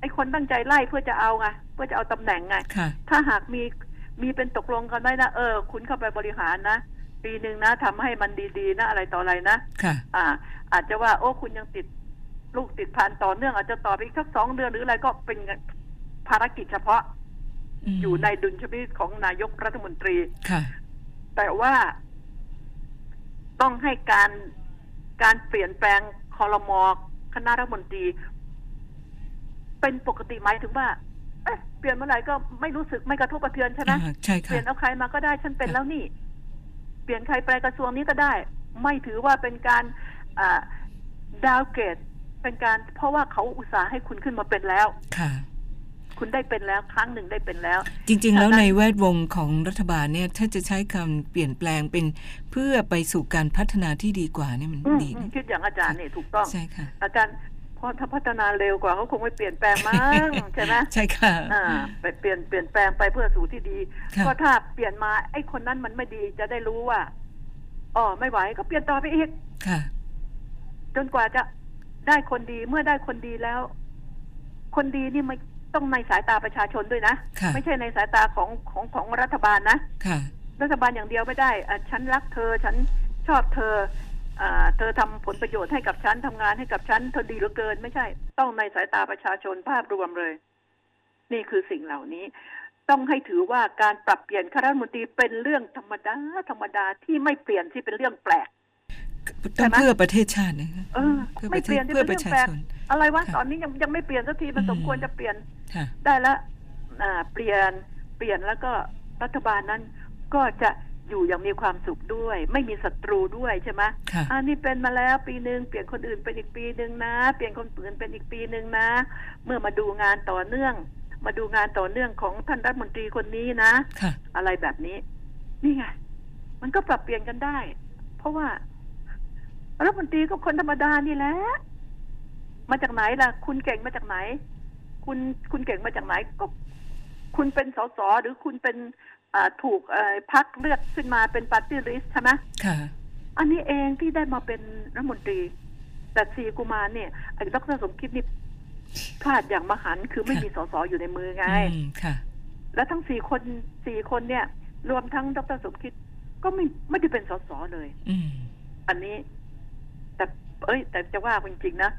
ไอ้คนตั้งใจไล่เพื่อจะเอาตำแหน่งไงถ้าหากมีเป็นตกลงกันได้นะคุณเข้าไปบริหารนะปีหนึ่งนะทำให้มันดีๆนะอะไรต่ออะไรนะอาจจะว่าคุณยังติดลูกติดพันต่อเนื่องอาจจะต่อไปอีกสัก2เดือนหรืออะไรก็เป็นภารกิจเฉพาะอยู่ในดุลยพินิจของนายกรัฐมนตรีแต่ว่าต้องให้การเปลี่ยนแปลงครม.คณะรัฐมนตรีเป็นปกติไหมถึงว่าเปลี่ยนเมื่อไหร่ก็ไม่รู้สึกไม่กระทบกระเทือนใช่ไหมเปลี่ยนเอาใครมาก็ได้ฉันเป็นแล้วนี่เปลี่ยนใครไปกระทรวงนี้ก็ได้ไม่ถือว่าเป็นการดาวเกรดเป็นการเพราะว่าเขาอุตส่าห์ให้คุณขึ้นมาเป็นแล้วค่ะคุณได้เป็นแล้วครั้งหนึ่งได้เป็นแล้วจริงๆแล้วในแวดวงของรัฐบาลเนี่ยถ้าจะใช้คำเปลี่ยนแปลงเป็นเพื่อไปสู่การพัฒนาที่ดีกว่านี่มันดีนะคิดอย่างอาจารย์เนี่ยถูกต้องใช่ค่ะอาจารย์พอถ้าพัฒนาเร็วกว่าเขาคงไม่เปลี่ยนแปลงมั้งใช่ไหมใช่ค่ะไปเปลี่ยนแปลงไปเพื่อสู่ที่ดีก็ถ้าเปลี่ยนมาไอ้คนนั้นมันไม่ดีจะได้รู้ว่าไม่ไหวก็เปลี่ยนต่อไปอีกค่ะจนกว่าจะได้คนดีเมื่อได้คนดีแล้วคนดีนี่ไม่ต้องในสายตาประชาชนด้วยนะไม่ใช่ในสายตาของรัฐบาลนะรัฐบาลอย่างเดียวไม่ได้ฉันรักเธอฉันชอบเธอเธอทำผลประโยชน์ให้กับฉันทำงานให้กับฉันเธอดีเหลือเกินไม่ใช่ต้องในสายตาประชาชนภาพรวมเลยนี่คือสิ่งเหล่านี้ต้องให้ถือว่าการปรับเปลี่ยนคณะรัฐมนตรีเป็นเรื่องธรรมดาที่ไม่เปลี่ยนที่เป็นเรื่องแปลก ต้องเพื่อประเทศชาตินะไม่เปลี่ยนเพื่อประชาชนอะไรวะตอนนี้ยังไม่เปลี่ยนสักทีมันสมควรจะเปลี่ยนได้แล้วเปลี่ยนแล้วก็รัฐบาลนั้นก็จะอยู่อย่างมีความสุขด้วยไม่มีศัตรูด้วยใช่ไหมนี่เป็นมาแล้วปีนึงเปลี่ยนคนอื่นเป็นอีกปีนึงนะเปลี่ยนคนอื่นเป็นอีกปีนึงนะเมื่อมาดูงานต่อเนื่องของท่านรัฐมนตรีคนนี้นะอะไรแบบนี้นี่ไงมันก็ปรับเปลี่ยนกันได้เพราะว่ารัฐมนตรีก็คนธรรมดานี่แหละมาจากไหนล่ะคุณเก่งมาจากไหนคุณเก่งมาจากไหนก็คุณเป็นสสหรือคุณเป็นถูกพรรคเลือกขึ้นมาเป็นปาร์ตี้ลิสต์ใช่ไหมค่ะอันนี้เองที่ได้มาเป็นรัฐมนตรีแต่สีกุมารเนี่ยไอ้ดร.สมคิดนี่พลาดอย่างมหันต์คือไม่มีสสอยู่ในมือไงค่ะแล้วทั้ง4 คนเนี่ยรวมทั้งดร.สมคิดก็ไม่ได้เป็นสสเลยอันนี้แต่จะว่าจริงๆนะ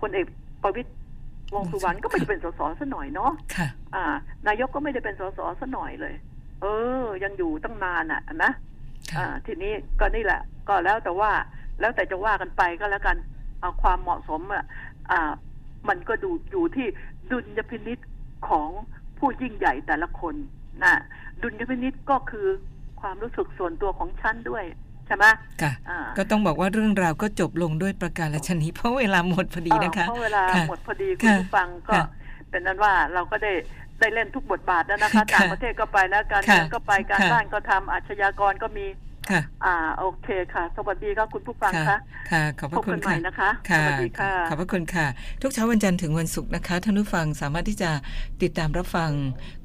พลเอกประวิตรวงษ์สุวรรณก็ไม่ได้เป็นสสซะหน่อยเนาะนายกก็ไม่ได้เป็นสสซะหน่อยเลยยังอยู่ตั้งนานอ่ะนะทีนี้ก็นี่แหละก็แล้วแต่จะว่ากันไปก็แล้วกันเอาความเหมาะสมมันก็ดูอยู่ที่ดุลยพินิจของผู้ยิ่งใหญ่แต่ละคนนะดุลยพินิจก็คือความรู้สึกส่วนตัวของฉันด้วยใช่ไหมค่ะก็ต้องบอกว่าเรื่องราวก็จบลงด้วยประการฉะนี้เพราะเวลาหมดพอดีนะคะเพราะเวลาหมดพอดีคุณผู้ฟังก็เป็นนั้นว่าเราก็ได้เล่นทุกบทบาทแล้วนะคะต่างประเทศก็ไปแล้วการเมืองก็ไปการบ้านก็ทำอาชญากรก็มีค่ะโอเคค่ะสวัสดีค่ะคุณผู้ฟังค่ะค่ะขอบพระคุณค่ะสวัสดีค่ะขอบพระคุณค่ะทุกเช้าวันจันทร์ถึงวันศุกร์นะคะท่านผู้ฟังสามารถที่จะติดตามรับฟัง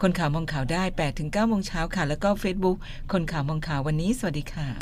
คนข่าวมองข่าวได้ 8 ถึง 9 โมงเช้าค่ะแล้วก็ Facebook คนข่าวมองข่าววันนี้สวัสดีค่ะ